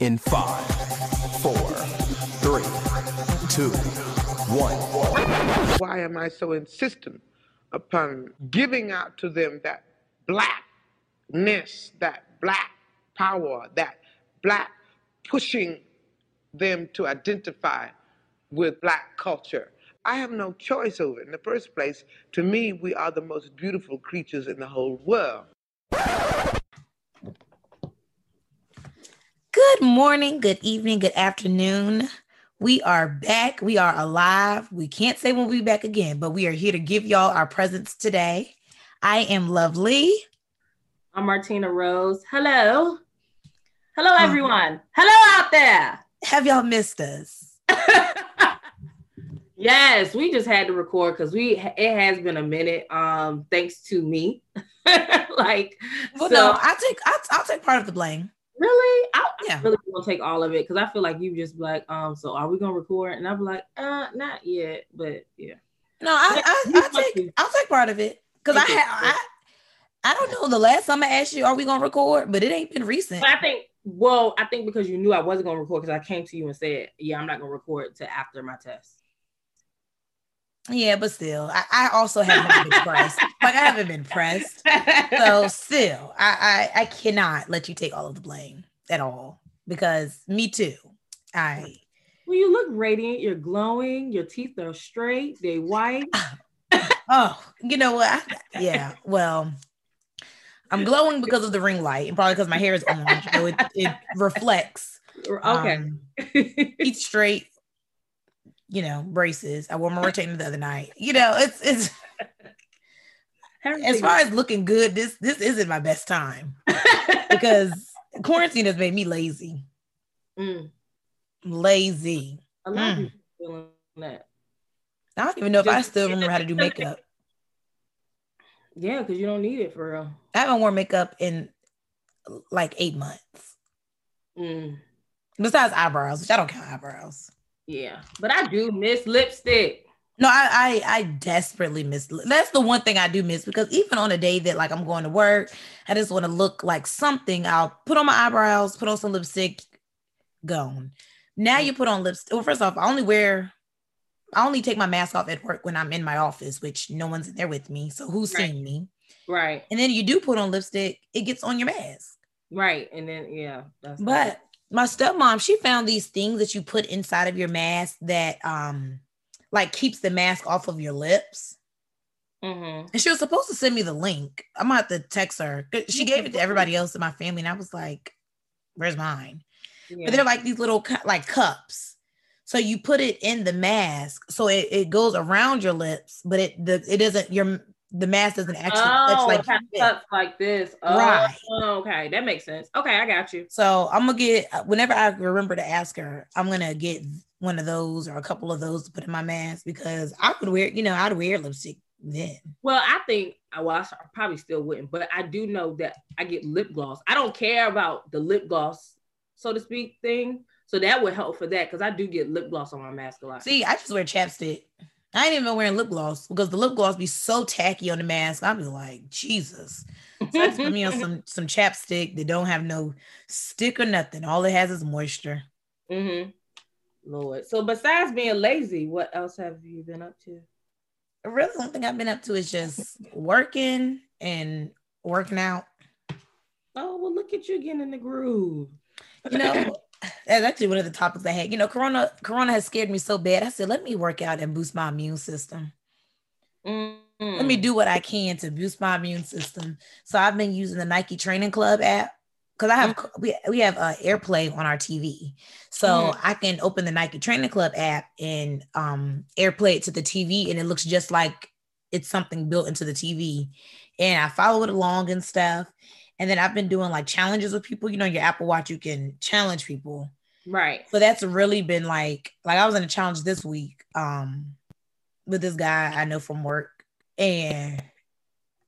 In 5, 4, 3, 2, 1. Why am I so insistent upon giving out to them that blackness, that black power, that black pushing them to identify with black culture? I have no choice over it. In the first place, to me, we are the most beautiful creatures in the whole world. Good morning, good evening, good afternoon. We are back. We are alive. We can't say we'll be back again, but we are here to give y'all our presence today. I am Lovely. I'm Martina Rose. Hello. Hello, everyone. Hello out there. Have y'all missed us? Yes, we just had to record because it has been a minute. Thanks to me. I'll take part of the blame. Really? I really gonna take all of it because I feel like you just like, so are we gonna record? And I'm like, not yet, but yeah. No, I'll take part of it because I don't know. The last time I asked you, are we gonna record? But it ain't been recent. But I think because you knew I wasn't gonna record because I came to you and said, yeah, I'm not gonna record till after my test. Yeah, but still, I also haven't been pressed. Like, I haven't been pressed. So still, I cannot let you take all of the blame at all because me too. Well, you look radiant. You're glowing. Your teeth are straight. They white. Oh, you know what? Yeah, well, I'm glowing because of the ring light and probably because my hair is orange. So it reflects. Okay. Teeth straight. You know, braces. I wore my retainer the other night. You know, it's as far as looking good, this isn't my best time because quarantine has made me lazy. Mm. Lazy. I love you feeling that. I don't even know if I still remember how to do makeup. Yeah, because you don't need it for real. I haven't worn makeup in like 8 months. Mm. Besides eyebrows, which I don't count eyebrows. Yeah, but I do miss lipstick. No, I desperately miss. That's the one thing I do miss because even on a day that like I'm going to work, I just want to look like something. I'll put on my eyebrows, put on some lipstick, gone. Now you put on lipstick. Well, first off, I only take my mask off at work when I'm in my office, which no one's in there with me. So who's seeing me? Right. And then you do put on lipstick, it gets on your mask. Right. And then, yeah. But my stepmom, she found these things that you put inside of your mask that like keeps the mask off of your lips. Mm-hmm. And she was supposed to send me the link. I'm going to have to text her. She gave it to everybody else in my family. And I was like, where's mine? Yeah. But they're like these little like cups. So you put it in the mask. So it goes around your lips, but the mask doesn't actually touch like this. Like this. Oh, right. Okay. That makes sense. Okay. I got you. So I'm going to get, whenever I remember to ask her, I'm going to get one of those or a couple of those to put in my mask because I would wear, you know, I'd wear lipstick then. Well, I probably still wouldn't, but I do know that I get lip gloss. I don't care about the lip gloss, so to speak, thing. So that would help for that because I do get lip gloss on my mask a lot. See, I just wear chapstick. I ain't even been wearing lip gloss because the lip gloss be so tacky on the mask. I'd be like, Jesus. So I just put me on some chapstick that don't have no stick or nothing. All it has is moisture. Mm-hmm. Lord. So besides being lazy, what else have you been up to? I really don't think I've been up to is just working and working out. Oh, well, look at you getting in the groove. You know, that's actually one of the topics I had. You know, Corona has scared me so bad. I said, let me work out and boost my immune system. Mm-hmm. Let me do what I can to boost my immune system. So I've been using the Nike Training Club app because I have we have AirPlay on our TV, so I can open the Nike Training Club app and AirPlay it to the TV, and it looks just like it's something built into the TV. And I follow it along and stuff. And then I've been doing like challenges with people. You know, your Apple Watch, you can challenge people. Right. So that's really been like I was in a challenge this week with this guy I know from work and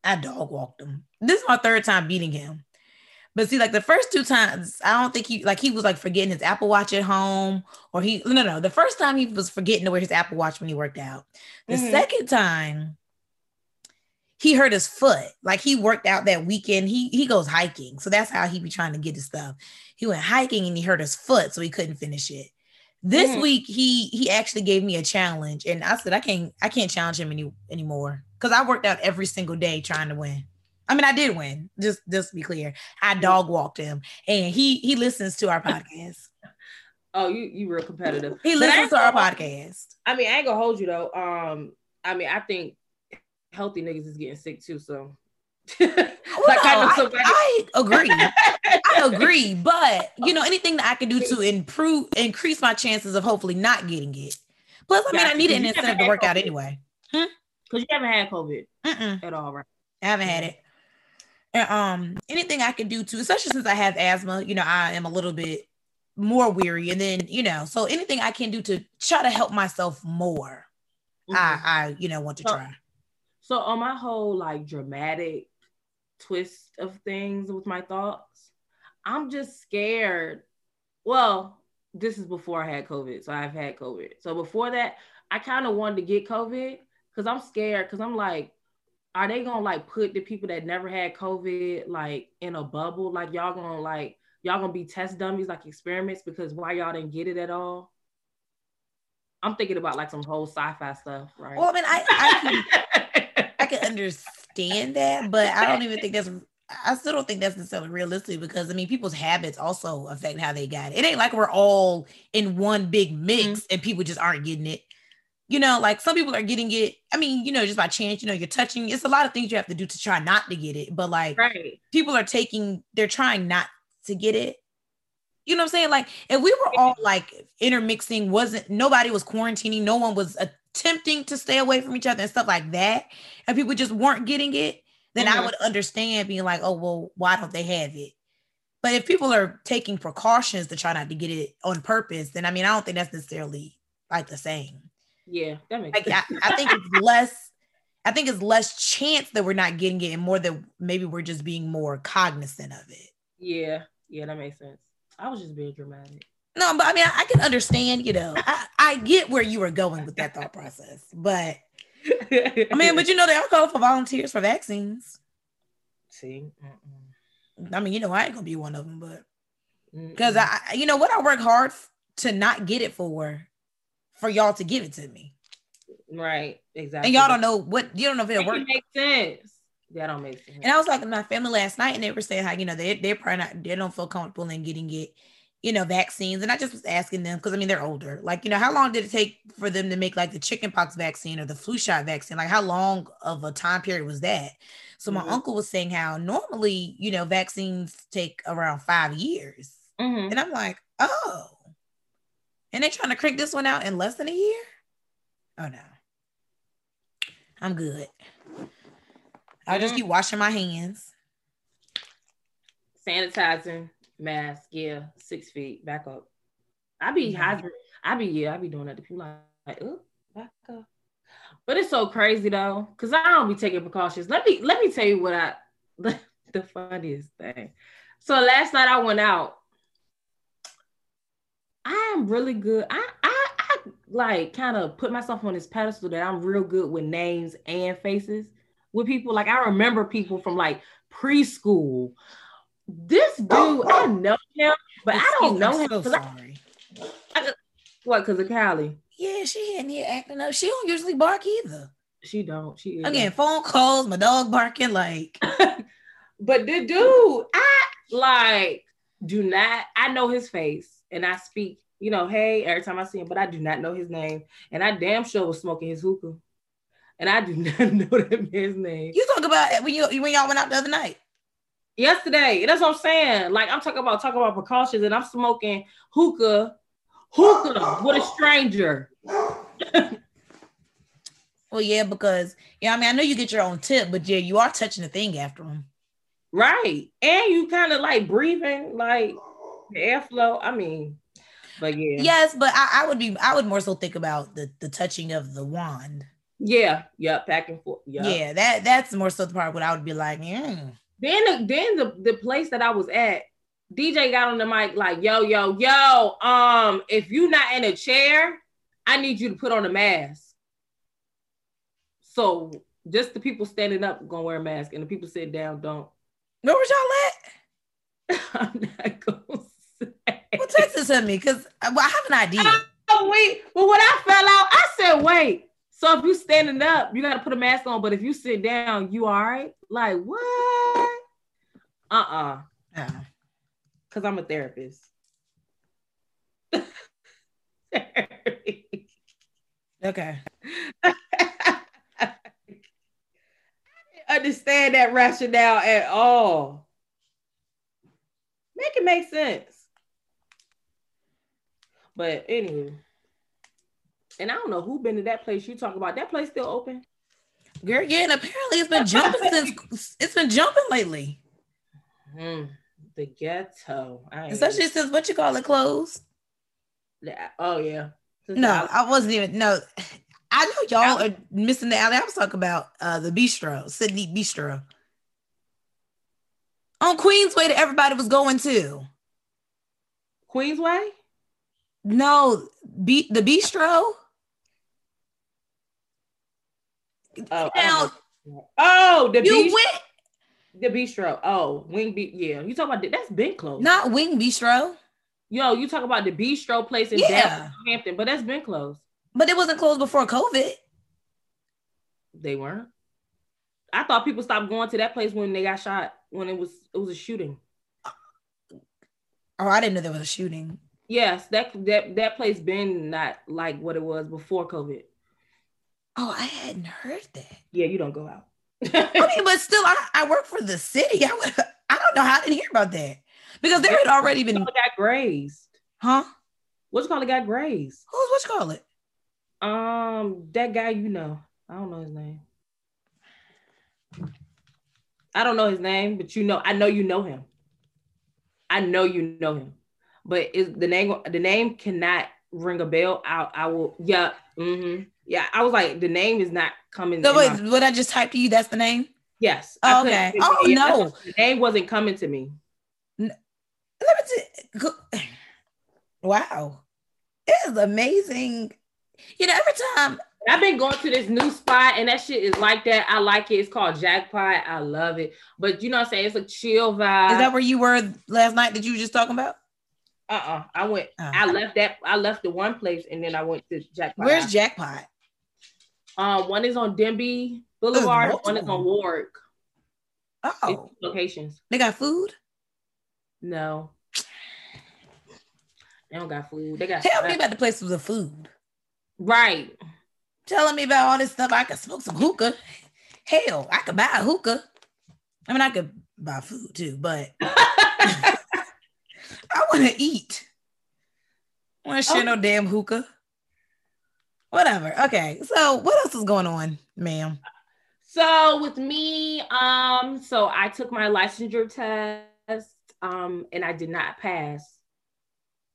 I dog walked him. This is my third time beating him. But see, like the first two times, I don't think he was like forgetting his Apple Watch at home or no. The first time he was forgetting to wear his Apple Watch when he worked out. The second time he hurt his foot. Like, he worked out that weekend. He goes hiking. So that's how he be trying to get his stuff. He went hiking and he hurt his foot, so he couldn't finish it. This week, he actually gave me a challenge, and I said, I can't challenge him anymore. Cause I worked out every single day trying to win. I mean, I did win, just to be clear. I dog walked him, and he listens to our podcast. Oh, you real competitive. He listens to our podcast. I mean, I ain't gonna hold you though. I mean, I think healthy niggas is getting sick too, so well, like, I agree, but you know, anything that I can do to increase my chances of hopefully not getting it. Plus, I mean, I need an incentive to work out anyway. Because you haven't had COVID at all, right? I haven't had it. And anything I can do to, especially since I have asthma, you know, I am a little bit more weary, and then, you know, so anything I can do to try to help myself more, I you know, want to try. So on my whole like dramatic twist of things with my thoughts, I'm just scared. Well, this is before I had COVID, so I've had COVID. So before that, I kind of wanted to get COVID because I'm scared, because I'm like, are they gonna like put the people that never had COVID like in a bubble? Like, y'all gonna be test dummies, like experiments, because why y'all didn't get it at all? I'm thinking about like some whole sci-fi stuff, right? Well, I mean, I can understand that, but I still don't think that's necessarily realistic, because I mean, people's habits also affect how they got it. It ain't like we're all in one big mix and people just aren't getting it. You know, like some people are getting it. I mean, you know, just by chance, you know, you're touching. It's a lot of things you have to do to try not to get it, but like people are they're trying not to get it. You know what I'm saying? Like, if we were all like intermixing, nobody was quarantining, no one was attempting to stay away from each other and stuff like that, and people just weren't getting it, then I would understand being like, oh, well, why don't they have it? But if people are taking precautions to try not to get it on purpose, then I mean, I don't think that's necessarily like the same. Yeah, that makes sense. I think it's less. I think it's less chance that we're not getting it, and more that maybe we're just being more cognizant of it. Yeah, that makes sense. I was just being dramatic. No, but I mean, I can understand. You know, I get where you were going with that thought process, but I mean, but you know, they all call for volunteers for vaccines. See, I mean, you know, I ain't gonna be one of them, but because I, you know, what I work hard to not get it for y'all to give it to me. Right, exactly. And y'all don't know if it'll work. It makes sense. That don't make sense. And I was talking to my family last night, and they were saying how, you know, they're probably not, they don't feel comfortable in getting it, you know, vaccines. And I just was asking them, because I mean, they're older. Like, you know, how long did it take for them to make like the chickenpox vaccine or the flu shot vaccine? Like, how long of a time period was that? So my uncle was saying how normally, you know, vaccines take around 5 years. And I'm like, oh. And they're trying to crank this one out in less than a year? Oh, no. I'm good. I'll just keep washing my hands. Sanitizing, mask, yeah, 6 feet, back up. I be doing that to people like, oh, back up. But it's so crazy, though, because I don't be taking precautions. Let me tell you what the funniest thing. So last night I went out. I'm really good. I like kind of put myself on this pedestal that I'm real good with names and faces with people. Like, I remember people from like preschool. This dude, I know him, but I don't know him. So sorry. What? Because of Callie? Yeah, she in here acting up. She don't usually bark either. She don't. She is. Again, phone calls. My dog barking. Like, but the dude, I like do not. I know his face. And I speak, you know, hey, every time I see him, but I do not know his name. And I damn sure was smoking his hookah. And I do not know that man's name. You talk about when y'all went out the other night. Yesterday. That's what I'm saying. Like, I'm talking about precautions, and I'm smoking hookah with a stranger. Well, yeah, because, yeah, I mean, I know you get your own tip, but yeah, you are touching the thing after him. Right. And you kind of like breathing, like, the airflow. I mean, but yeah. Yes, but I would more so think about the touching of the wand. Yeah, back and forth. Yeah. Yeah, that's more so the part what I would be like, Then the place that I was at, DJ got on the mic like, yo, if you not in a chair, I need you to put on a mask. So just the people standing up gonna wear a mask, and the people sitting down don't. Where was y'all at? I'm not gonna say. Well, text it to me, because I have an idea. Oh, wait. Well, when I fell out, I said, wait. So if you standing up, you got to put a mask on. But if you sit down, you all right? Like, what? Because I'm a therapist. Okay. I didn't understand that rationale at all. Make it make sense. But anyway. And I don't know who been to that place you talk about. That place still open? Girl, yeah, and apparently it's been jumping since it's been jumping lately. The ghetto. Especially since what you call it closed. Oh yeah. I know y'all are missing the alley. I was talking about the bistro, Sydney Bistro. On Queensway that everybody was going to. Queensway? No, the bistro. The bistro. Oh, Wing B. Yeah, you talking about that's been closed. Not Wing Bistro. Yo, you talk about the bistro place in Southampton, but that's been closed. But it wasn't closed before COVID. They weren't. I thought people stopped going to that place when they got shot. When it was a shooting. Oh, I didn't know there was a shooting. Yes, that place been not like what it was before COVID. Oh, I hadn't heard that. Yeah, you don't go out. I mean, but still, I work for the city. I don't know how I didn't hear about that. Because there had already been... What you call it got grazed? Huh? What you call it got grazed? Who's what you call it? That guy you know. I don't know his name. I don't know his name, but I know you know him. I know you know him. But is the name cannot ring a bell. I was like, the name is not coming. So wait, what I just typed to you, that's the name? Yes. Oh, okay. Oh, no. The name wasn't coming to me. Wow. It is amazing. You know, every time I've been going to this new spot and that shit is like that. I like it. It's called Jackpot. I love it. But you know what I'm saying? It's a chill vibe. Is that where you were last night that you were just talking about? I went. I left the one place and then I went to Jackpot. Where's Jackpot? One is on Denby Boulevard. One is on Warwick. Oh, it's two locations. They got food? No, they don't got food. They got. Tell me about the places with the food. Right. Telling me about all this stuff. I could smoke some hookah. Hell, I could buy a hookah. I mean, I could buy food too, but. I want to eat. I want to share no damn hookah. Whatever. Okay. So what else is going on, ma'am? So with me, so I took my licensure test, and I did not pass.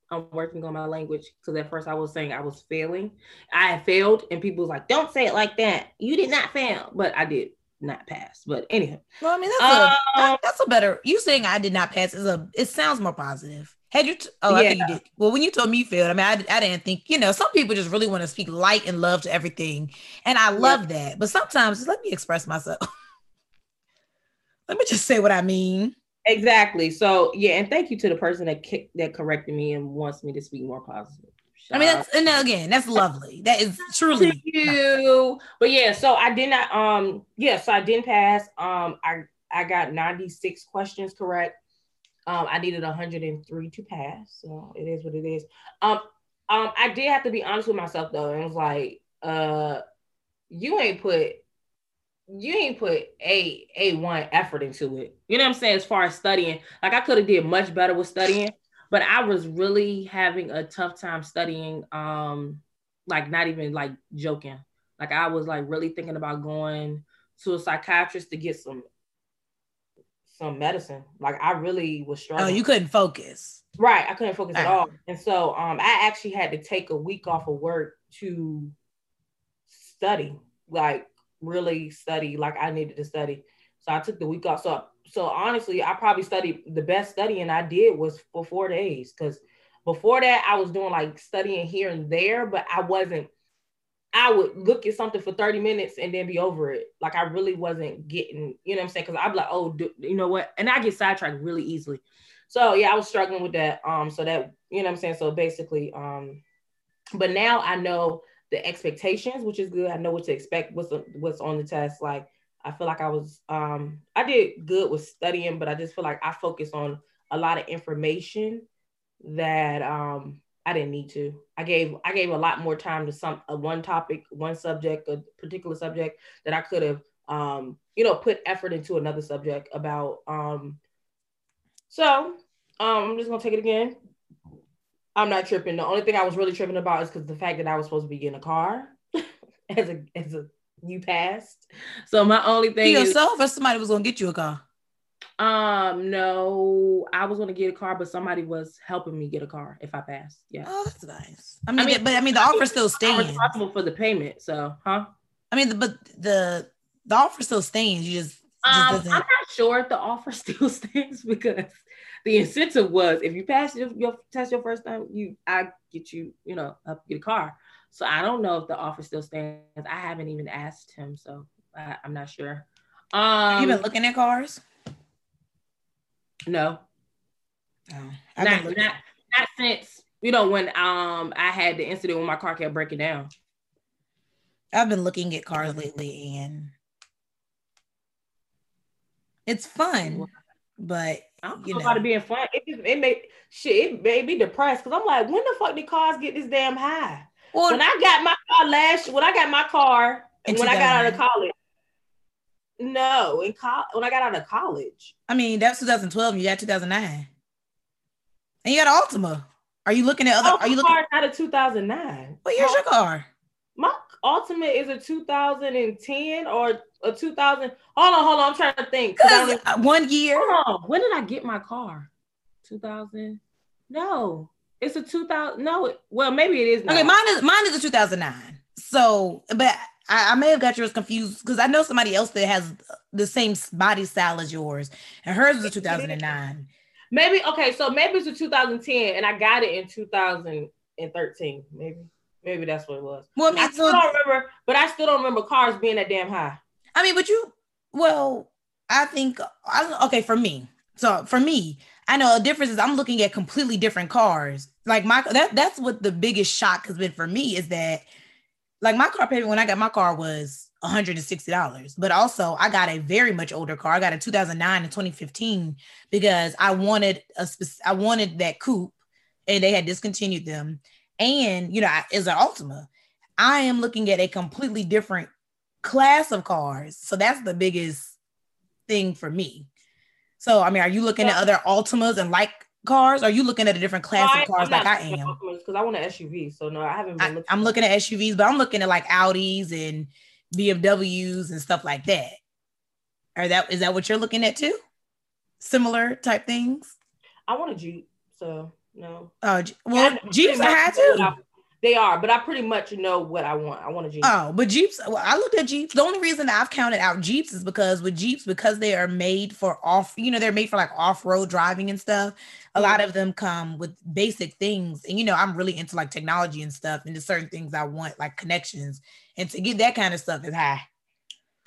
I'm working on my language because at first I was saying I was failing. I had failed, and people was like, "Don't say it like that. You did not fail," but I did not pass. But anyhow, well, I mean that's a better. You saying I did not pass is it sounds more positive. Had you? I think you did. Well, when you told me you failed, I mean, I didn't think. You know, some people just really want to speak light and love to everything, and I love that. But sometimes just let me express myself. Let me just say what I mean. Exactly. So yeah, and thank you to the person that corrected me and wants me to speak more positive. I mean, that's lovely. That is truly thank you. But yeah, so I did not. So I didn't pass. I got 96 questions correct. I needed 103 to pass. So it is what it is. I did have to be honest with myself though, and it was like, you ain't put A1 effort into it. You know what I'm saying? As far as studying, like I could have did much better with studying. But I was really having a tough time studying, like not even like joking. Like I was like really thinking about going to a psychiatrist to get some medicine. Like I really was struggling. Oh, you couldn't focus. Right. I couldn't focus at all. And so I actually had to take a week off of work to study, like really study, like I needed to study. So I took the week off. So honestly, I probably studied the best studying I did was for 4 days. Cause before that I was doing like studying here and there, but I wasn't, I would look at something for 30 minutes and then be over it. Like I really wasn't getting, you know what I'm saying? Cause I'm like, oh, you know what? And I get sidetracked really easily. So yeah, I was struggling with that. So that, you know what I'm saying? So basically, but now I know the expectations, which is good. I know what to expect, what's on the test. Like, I feel like I was, I did good with studying, but I just feel like I focused on a lot of information that, I didn't need to. I gave a lot more time to one topic, one subject, a particular subject that I could have, you know, put effort into another subject about. I'm just gonna take it again. I'm not tripping. The only thing I was really tripping about is because the fact that I was supposed to be getting a car as a you passed. So my only thing you yourself or somebody was gonna get you a car. No, I was going to get a car, but somebody was helping me get a car if I passed. Yeah. Oh, that's nice. I mean, the offer still stands. I'm responsible for the payment, so, huh? I mean, but the offer still stands. You just I'm not sure if the offer still stands because the incentive was if you pass your test your first time, I get you, you know, get a car. So I don't know if the offer still stands. I haven't even asked him, so I'm not sure. Have you been looking at cars? No, oh, not since, you know, when I had the incident when my car kept breaking down. I've been looking at cars lately and it's fun, but I don't know about it being fun. It made me depressed because I'm like, when the fuck did cars get this damn high? Well, when I got out of college. I mean, that's 2012. You got 2009, and you got an Altima. Are you looking at other? Are you looking out of 2009? What year's your car? My Altima is a 2010 or a 2000. Hold on. I'm trying to think. 1 year. Hold on. When did I get my car? 2000. No, it's a 2000. No, well, maybe it is. Now. Okay, mine is a 2009. So, but. I may have got yours confused because I know somebody else that has the same body style as yours, and hers was a 2009. Maybe it's a 2010, and I got it in 2013. Maybe that's what it was. Well, I still don't remember, but I still don't remember cars being that damn high. I mean, for me, I know a difference is I'm looking at completely different cars. Like Michael, that's what the biggest shock has been for me is that. Like my car payment when I got my car was $160, but also I got a very much older car. I got a 2009 and 2015 because I wanted I wanted that coupe, and they had discontinued them. And you know, it's an Altima. I am looking at a completely different class of cars, so that's the biggest thing for me. So I mean, are you looking at other Altimas and like cars? Are you looking at a different class of cars like I am? Because I want an SUV, so no, I haven't been looking. I'm looking at SUVs, but I'm looking at like Audis and BMWs and stuff like that. Is that what you're looking at too? Similar type things? I want a Jeep, so no. Oh, well, Jeeps are high too. They are, but I pretty much know what I want. I want a Jeep. Oh, but Jeeps, well, I looked at Jeeps. The only reason I've counted out Jeeps is because with Jeeps, because they are made for off-road driving and stuff. A lot of them come with basic things. And, you know, I'm really into like technology and stuff, and there's certain things I want, like connections. And to get that kind of stuff is high.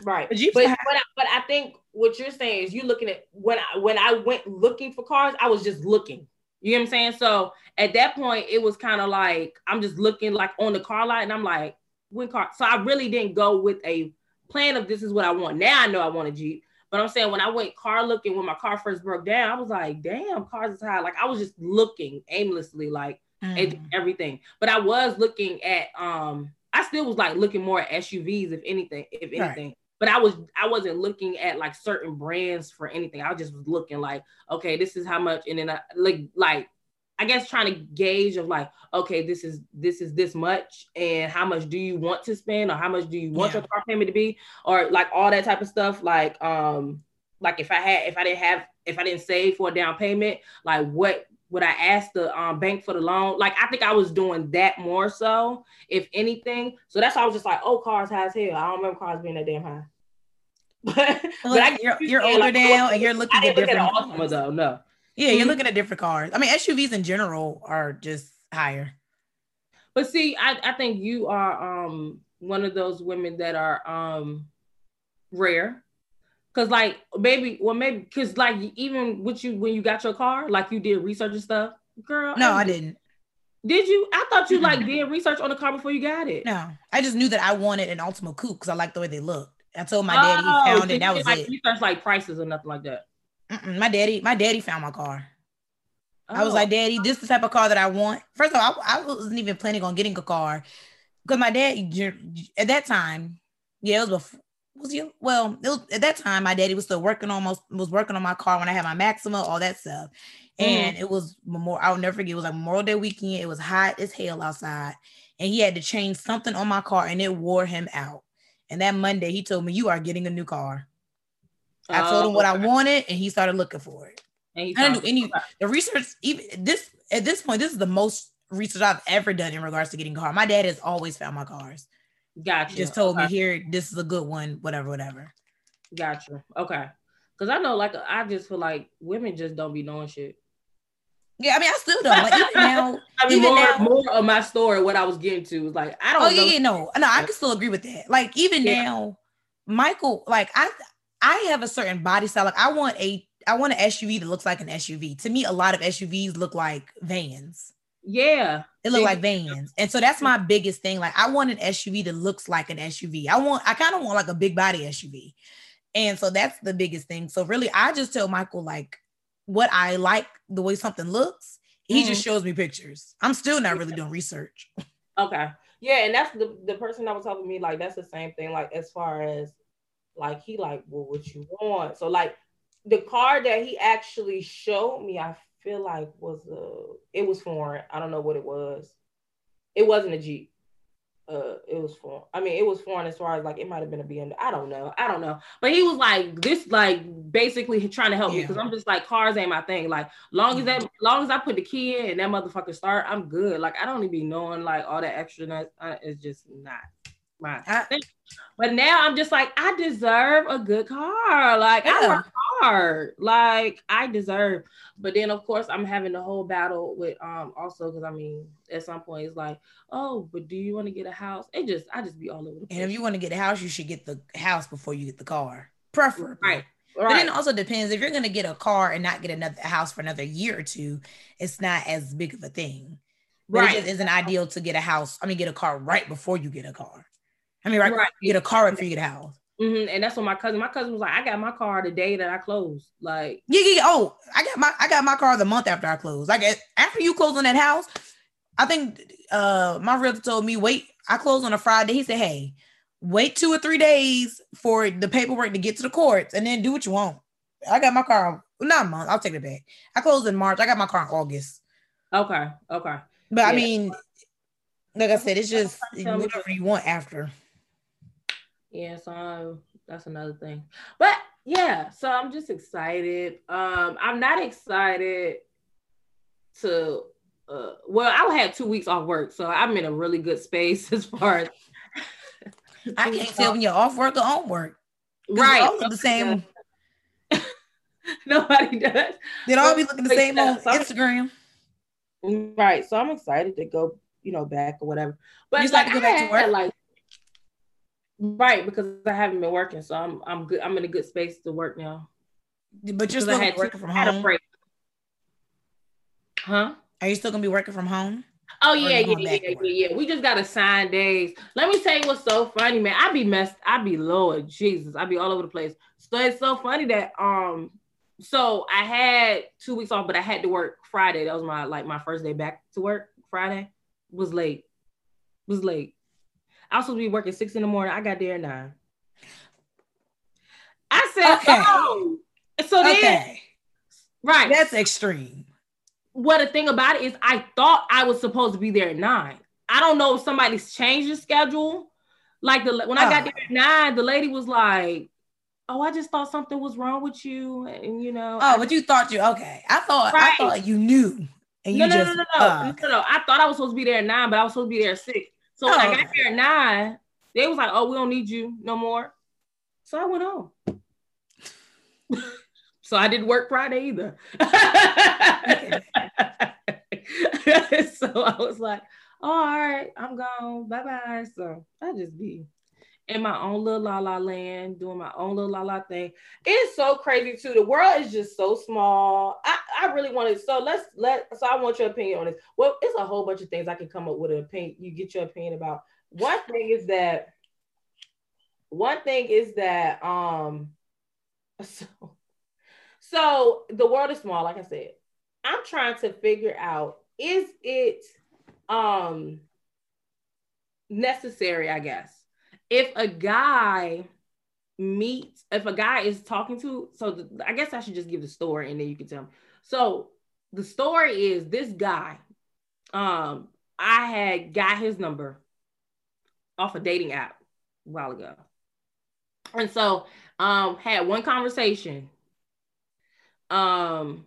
Right. But, I think what you're saying is you're looking at when I went looking for cars, I was just looking. You know what I'm saying? So at that point, it was kind of like, I'm just looking like on the car lot and I'm like, so I really didn't go with a plan of this is what I want. Now I know I want a Jeep, but I'm saying when I went car looking, when my car first broke down, I was like, damn, cars is high. Like I was just looking aimlessly, like at everything, but I was looking at, I still was like looking more at SUVs, if anything. Right. But I wasn't looking at like certain brands for anything. I just was looking like, okay, this is how much, and then I like I guess trying to gauge of like, okay, this is this much, and how much do you want to spend, or how much do you want your car payment to be, or like all that type of stuff. Like if I didn't save for a down payment, like what would I ask the bank for the loan? Like, I think I was doing that more so, if anything. So that's why I was just like, oh, cars high as hell. I don't remember cars being that damn high. But you're older like, now, and you're looking at different cars. Though, no. Yeah, you're looking at different cars. I mean, SUVs in general are just higher. But see, I think you are one of those women that are rare. Cause like maybe even with you when you got your car, like you did research and stuff, girl. No, I didn't. Did you? I thought you like did research on the car before you got it. No, I just knew that I wanted an Altima coupe because I liked the way they looked. I told my daddy he found it. That was like, it. Research like prices or nothing like that. Mm-mm, my daddy found my car. Oh. I was like, Daddy, this is the type of car that I want. First of all, I wasn't even planning on getting a car because my dad at that time, yeah, it was before. At that time, my daddy was still working on my car when I had my Maxima, all that stuff. And it was I'll never forget, it was like Memorial Day weekend. It was hot as hell outside. And he had to change something on my car and it wore him out. And that Monday he told me, you are getting a new car. I told him what I wanted and he started looking for it. And I didn't do the research, even this at this point, this is the most research I've ever done in regards to getting a car. My dad has always found my cars. Gotcha. Just told me here, this is a good one, whatever. Gotcha. Okay. Because I know, like, I just feel like women just don't be knowing shit. Yeah, I mean, I still don't. Like, even now, I mean, even more of my story, what I was getting to was like, I don't know. No, I can still agree with that. Like, even now, Michael, like, I have a certain body style. Like, I want an SUV that looks like an SUV. To me, a lot of SUVs look like vans. Yeah. It looked like vans. And so that's my biggest thing. Like, I want an SUV that looks like an SUV. I kind of want like a big body SUV. And so that's the biggest thing. So really, I just tell Michael, like, what I like, the way something looks. He just shows me pictures. I'm still not really doing research. Okay. Yeah. And that's the person that was helping me. Like, that's the same thing. Like, as far as like, he like, well, what you want? So like the car that he actually showed me, I feel like it was foreign. I don't know what it was. It wasn't a Jeep. It was foreign. I mean, it was foreign as far as like it might have been a BMW. I don't know. But he was like this, like basically trying to help me because I'm just like cars ain't my thing. Like long as I put the key in and that motherfucker start, I'm good. Like I don't even be knowing like all that extra nuts. It's just not my thing. But now I'm just like I deserve a good car. Like I work hard. Like I deserve. But then of course I'm having the whole battle with also because I mean at some point it's like, oh, but do you want to get a house? I just be all over the place. And if you want to get a house, you should get the house before you get the car, preferably. Right. But then it also depends if you're gonna get a car and not get another house for another year or two, it's not as big of a thing. But it just isn't ideal to get a house. I mean, get a car right before you get a car. You get a car before you get a house. Mm-hmm. And that's what my cousin was like, I got my car the day that I closed. Like, yeah. Oh, I got my car the month after I closed. Like after you close on that house, I think my realtor told me, wait, I closed on a Friday. He said, hey, wait 2 or 3 days for the paperwork to get to the courts and then do what you want. I got my car, not a month. I'll take it back. I closed in March. I got my car in August. Okay. But I mean, like I said, it's just whatever you want after. Yeah, so that's another thing. But yeah, so I'm just excited. I'm not excited to I had 2 weeks off work, so I'm in a really good space as far as I can't tell when you're off work or on work. Right. All look the same. Nobody does. They'd all be looking the same on Instagram. Right. So I'm excited to go, back or whatever. But you like to go back to work? Right, because I haven't been working, so I'm good. I'm in a good space to work now. But you're still working from home, huh? Are you still gonna be working from home? Oh yeah. We just gotta sign days. Let me tell you what's so funny, man. Lord Jesus, I be all over the place. So it's so funny that so I had 2 weeks off, but I had to work Friday. That was my first day back to work. Friday was late. I was supposed to be working 6 a.m. I got there at 9. I said, right. That's extreme. Well, the thing about it is I thought I was supposed to be there at 9. I don't know if somebody's changed the schedule. Like when I got there at 9, the lady was like, oh, I just thought something was wrong with you. And but you thought okay. I thought you knew. And No. I thought I was supposed to be there at 9, but I was supposed to be there at 6. So when I got there at 9, they was like, oh, we don't need you no more. So I went home. So I didn't work Friday either. So I was like, oh, all right, I'm gone, bye-bye. So I just be in my own little la-la land, doing my own little la-la thing. It's so crazy too. The world is just so small. I really want to, so I want your opinion on this. Well, it's a whole bunch of things I can come up with an opinion, you get your opinion about. One thing is that, so the world is small, like I said. I'm trying to figure out, is it necessary, I guess, if a guy is talking to, I guess I should just give the story and then you can tell me. So the story is this guy, I had got his number off a dating app a while ago. And so had one conversation. One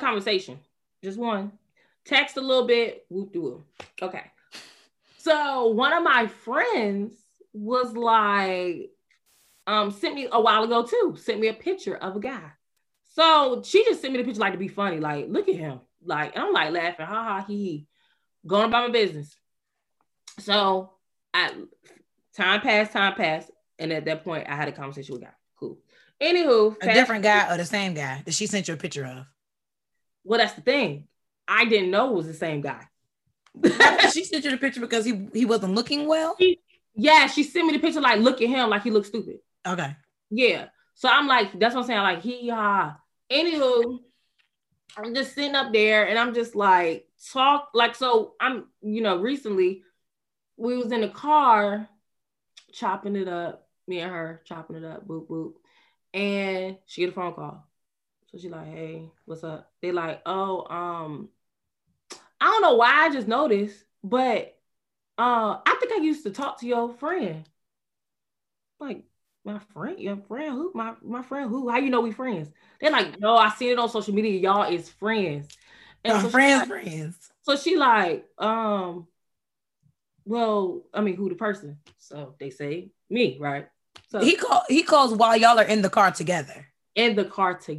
conversation, just one. Text a little bit, whoop de whoop. Okay. So one of my friends was like, sent me a while ago too, sent me a picture of a guy. So she just sent me the picture like to be funny, like, look at him. Like, and I'm like laughing, ha ha, he going about my business. So time passed. And at that point, I had a conversation with a guy. Cool. Anywho. A different guy or the same guy that she sent you a picture of? Well, that's the thing. I didn't know it was the same guy. She sent you the picture because he wasn't looking well? She sent me the picture like, look at him, like he looks stupid. Okay. Yeah. So I'm like, that's what I'm saying. Like, anywho, I'm just sitting up there and I'm just like, recently we was in the car chopping it up, me and her chopping it up, boop, boop. And she get a phone call. So she like, hey, what's up? They like, oh, I don't know why I just noticed, but I think I used to talk to your friend. Like, my friend? Your friend who? My friend who? How you know we friends? They're like, no, I seen it on social media. Y'all is friends. And so friends. So she like, well, I mean, who the person? So they say me, right? So he calls while y'all are in the car together. After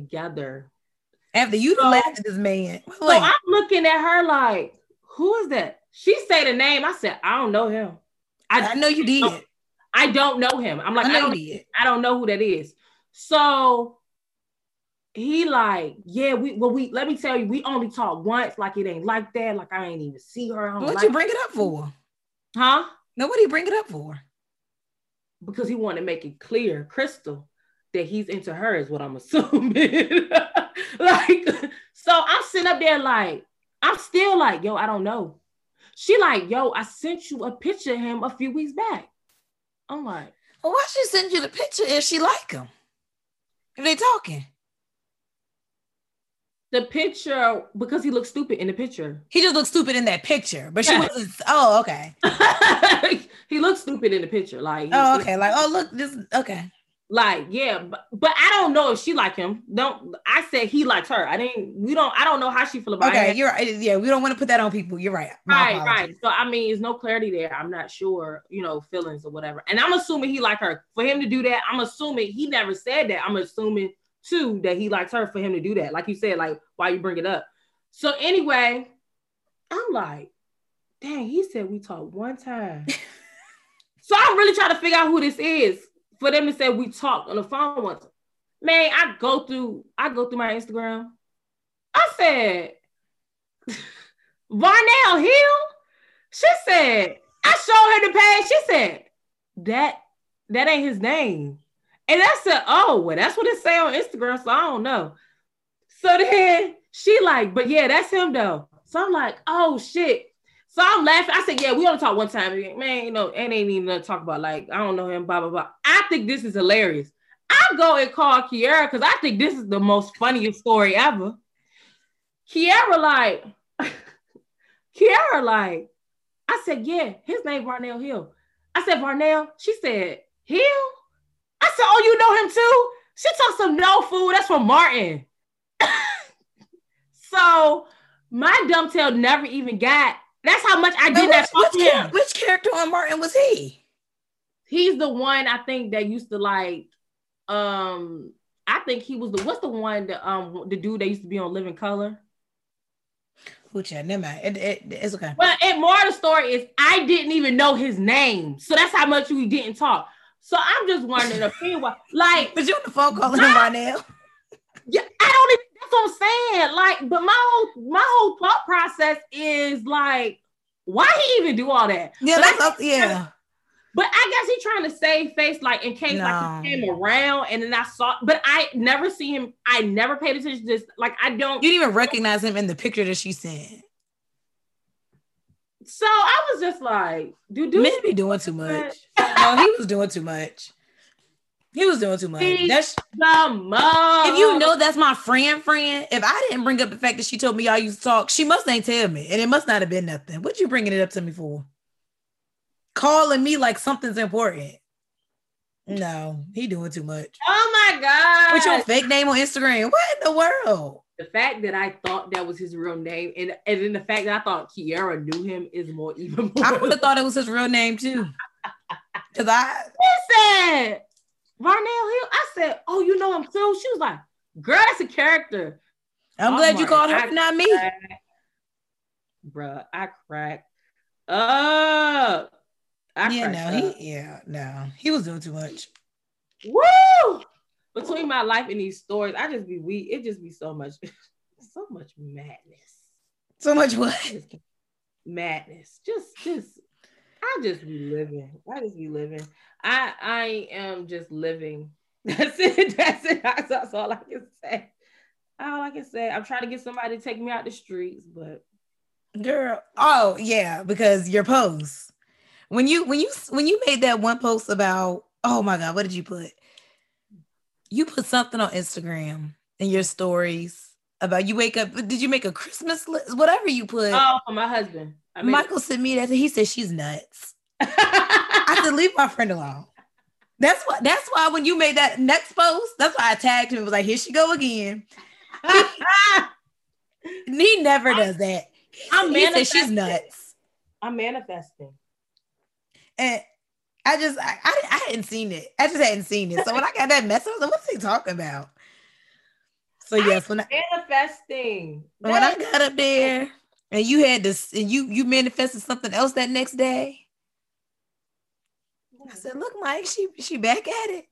you laughed at this man. Like, so I'm looking at her like, who is that? She say the name. I said, I don't know him. I know you did. I don't know him. I'm like, I don't know who that is. So he like, yeah, we let me tell you, we only talk once. Like it ain't like that. Like I ain't even see her. What'd you bring it up for? Huh? Nobody bring it up for. Because he wanted to make it clear, crystal, that he's into her is what I'm assuming. So I'm sitting up there like, I'm still like, yo, I don't know. She like, yo, I sent you a picture of him a few weeks back. I'm like, well, why she send you the picture if she like him? If they talking? The picture, because he looks stupid in the picture. He just looks stupid in that picture, but she was, oh, okay. He looks stupid in the picture. Like, oh, okay. Like, oh, look, this, okay. Like, yeah, but I don't know if she like him. I said he likes her. I don't know how she feel about it. Okay, you're right. Yeah, we don't want to put that on people. You're right. Right. So, I mean, there's no clarity there. I'm not sure, feelings or whatever. And I'm assuming he like her. For him to do that, I'm assuming he never said that. I'm assuming, too, that he likes her for him to do that. Like you said, like, why you bring it up? So, anyway, I'm like, dang, he said we talked one time. So, I'm really trying to figure out who this is. For them to say we talked on the phone once, man, I go through my Instagram. I said, Varnell Hill. She said, I showed her the page. She said, that ain't his name. And I said, oh, well, that's what it say on Instagram. So I don't know. So then she like, but yeah, that's him though. So I'm like, oh shit. So I'm laughing. I said, yeah, we only talked one time. Man, it ain't even nothing to talk about. Like, I don't know him, blah, blah, blah. I think this is hilarious. I go and call Kiara because I think this is the most funniest story ever. Kiara, like, I said, yeah, his name Varnell Hill. I said, Varnell? She said, Hill? I said, oh, you know him too? She talks some no food. That's from Martin. So my dumb tail never even got. That's how much I did that. Which character on Martin was he? He's the one I think that used to like. I think he was the one that the dude that used to be on Living Color. Ucha, never mind. It's okay. Well, and more of the story is I didn't even know his name, so that's how much we didn't talk. So I'm just wondering, like, but you the phone calling him right now? Yeah, I don't even. That's what I'm saying. Like, but my whole thought process is like, why he even do all that? Yeah, but yeah. But I guess he's trying to save face, like in case like he came around and then I saw. But I never see him. I never paid attention to this. Like I don't. You didn't even recognize him in the picture that she sent. So I was just like, dude, men be doing too much. No, he was doing too much. He was doing too much. That's the mom. If you know that's my friend, if I didn't bring up the fact that she told me y'all used to talk, she must ain't tell me. And it must not have been nothing. What you bringing it up to me for? Calling me like something's important. No, he doing too much. Oh my God. With your fake name on Instagram. What in the world? The fact that I thought that was his real name and then the fact that I thought Kiara knew him is even more. I would have thought it was his real name too. Cause listen. Varnell Hill, I said, oh, you know him too. She was like, girl, that's a character. I'm glad you called her, not me. Bruh, I cracked up. He was doing too much. Woo! Between my life and these stories, I just be weak. It just be so much madness. So much what? Madness. Just. I just be living. I am just living. That's it. That's all I can say. I'm trying to get somebody to take me out the streets, but girl, oh yeah, because your post when you made that one post about, oh my God, what did you put? You put something on Instagram in your stories about you wake up. Did you make a Christmas list? Whatever you put. Oh, for my husband. Michael sent me that. He said she's nuts. I said, leave my friend alone. That's why when you made that next post, that's why I tagged him and was like, here she go again. He never does that. He said she's nuts. I'm manifesting. And I hadn't seen it. I just hadn't seen it. So when I got that message, I was like, what's he talking about? So yes, manifesting. When I got up there. And you had this, and you manifested something else that next day. I said, look, Mike, she back at it.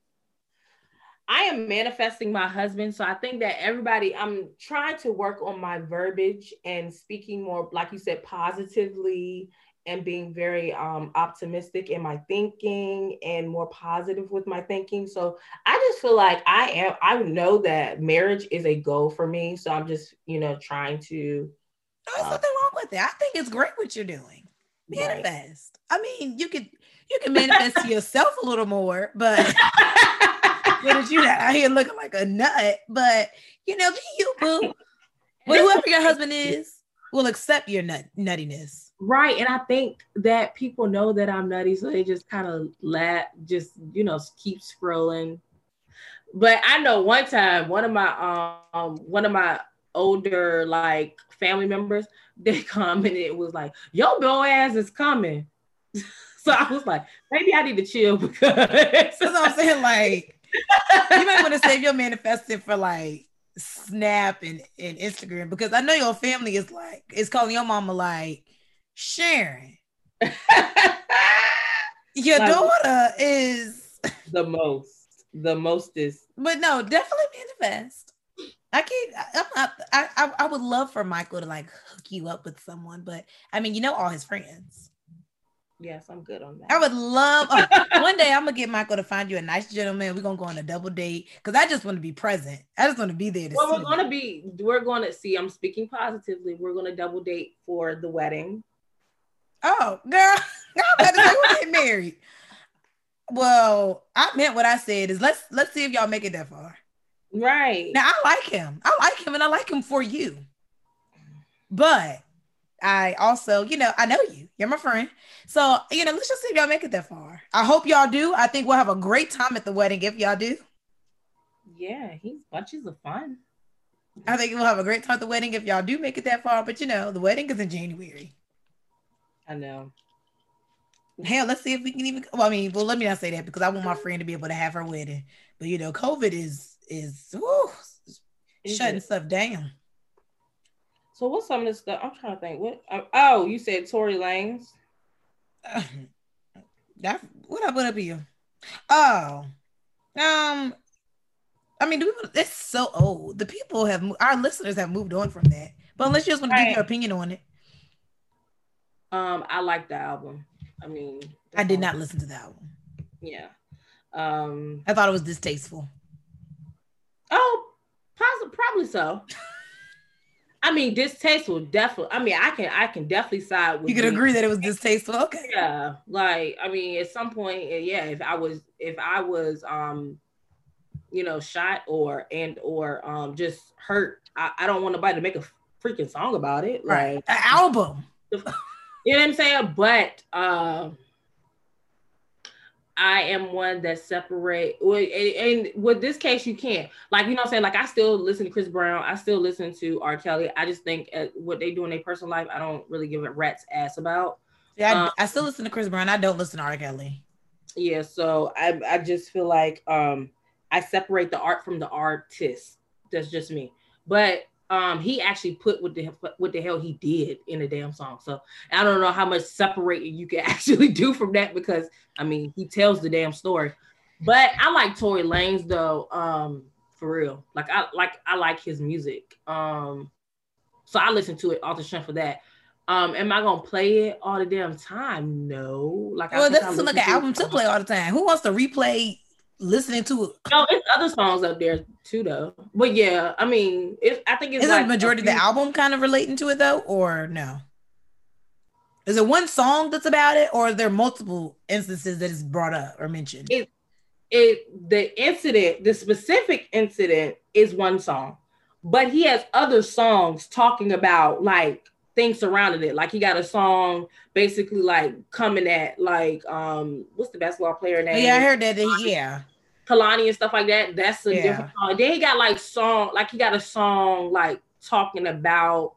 I am manifesting my husband. So I think that everybody, I'm trying to work on my verbiage and speaking more, like you said, positively and being very optimistic in my thinking and more positive with my thinking. So I just feel like I know that marriage is a goal for me. So I'm just, trying to. There's nothing wrong with it. I think it's great what you're doing. Manifest. Right. I mean, you can manifest yourself a little more, but you're not out here looking like a nut. But be you, boo. Well, whoever your husband is will accept your nuttiness. Right. And I think that people know that I'm nutty, so they just kind of keep scrolling. But I know one time, one of my older like family members, they commented, it was like, yo, Bill ass is coming. So I was like, maybe I need to chill because that's what I'm saying. Like, you might want to save your manifesting for like Snap and Instagram, because I know your family is like, it's calling your mama like, Sharon, your daughter is the mostest. But no, definitely manifest. I would love for Michael to like hook you up with someone, but I mean, all his friends. Yes, I'm good on that. I would love one day I'm gonna get Michael to find you a nice gentleman. We're gonna go on a double date because I just want to be present. I just want to be there. We're gonna see. I'm speaking positively. We're gonna double date for the wedding. Oh, girl, I'm about to say we're getting married. Well, I meant what I said is let's see if y'all make it that far. Right. Now I like him and I like him for you, but I also I know you're my friend, so let's just see if y'all make it that far. I hope y'all do. I think we'll have a great time at the wedding if y'all do. Yeah, he's bunches of fun. I think we'll have a great time at the wedding if y'all do make it that far, but the wedding is in January. I know. Hell, let's see if we can even let me not say that because I want my friend to be able to have her wedding, but COVID is shutting stuff down. So what's some of this stuff? I'm trying to think. What? Oh, you said Tory Lanez. That what I put up here. Oh, I mean, that's so old. The people have our listeners have moved on from that. But unless you just want to give your opinion on it. I like the album. I mean, I did not listen to the album. Yeah. I thought it was distasteful. Oh, probably so. I mean, distasteful, definitely. I mean, I can definitely side with you. You can agree that it was distasteful. Okay. Yeah. Like, I mean, at some point, yeah, if I was you know, shot or just hurt, I don't want nobody to make a freaking song about it. Right. Like an album. You know what I'm saying? But I am one that separate. And with this case, you can't. Like, you know what I'm saying? Like, I still listen to Chris Brown. I still listen to R. Kelly. I just think what they do in their personal life, I don't really give a rat's ass about. Yeah, I still listen to Chris Brown. I don't listen to R. Kelly. Yeah, so I just feel like I separate the art from the artist. That's just me. But he actually put what the hell he did in the damn song. So I don't know how much separating you can actually do from that, because I mean, he tells the damn story. But I like Tory Lanez though, for real. Like I like his music. So I listen to it all the time for that. Am I gonna play it all the damn time? No. Like, well, this is like an album to play all the time. Who wants to replay listening to it? No, it's other songs up there too, though. But yeah, I mean, I think it's like the majority of the album kind of relating to it, though, or no? Is it one song that's about it, or are there multiple instances that is brought up or mentioned? The specific incident is one song, but he has other songs talking about like things surrounding it. Like, he got a song basically like coming at like what's the basketball player name? Yeah, I heard that. Yeah, Kalani and stuff like that. That's a different song. Then he got a song like talking about,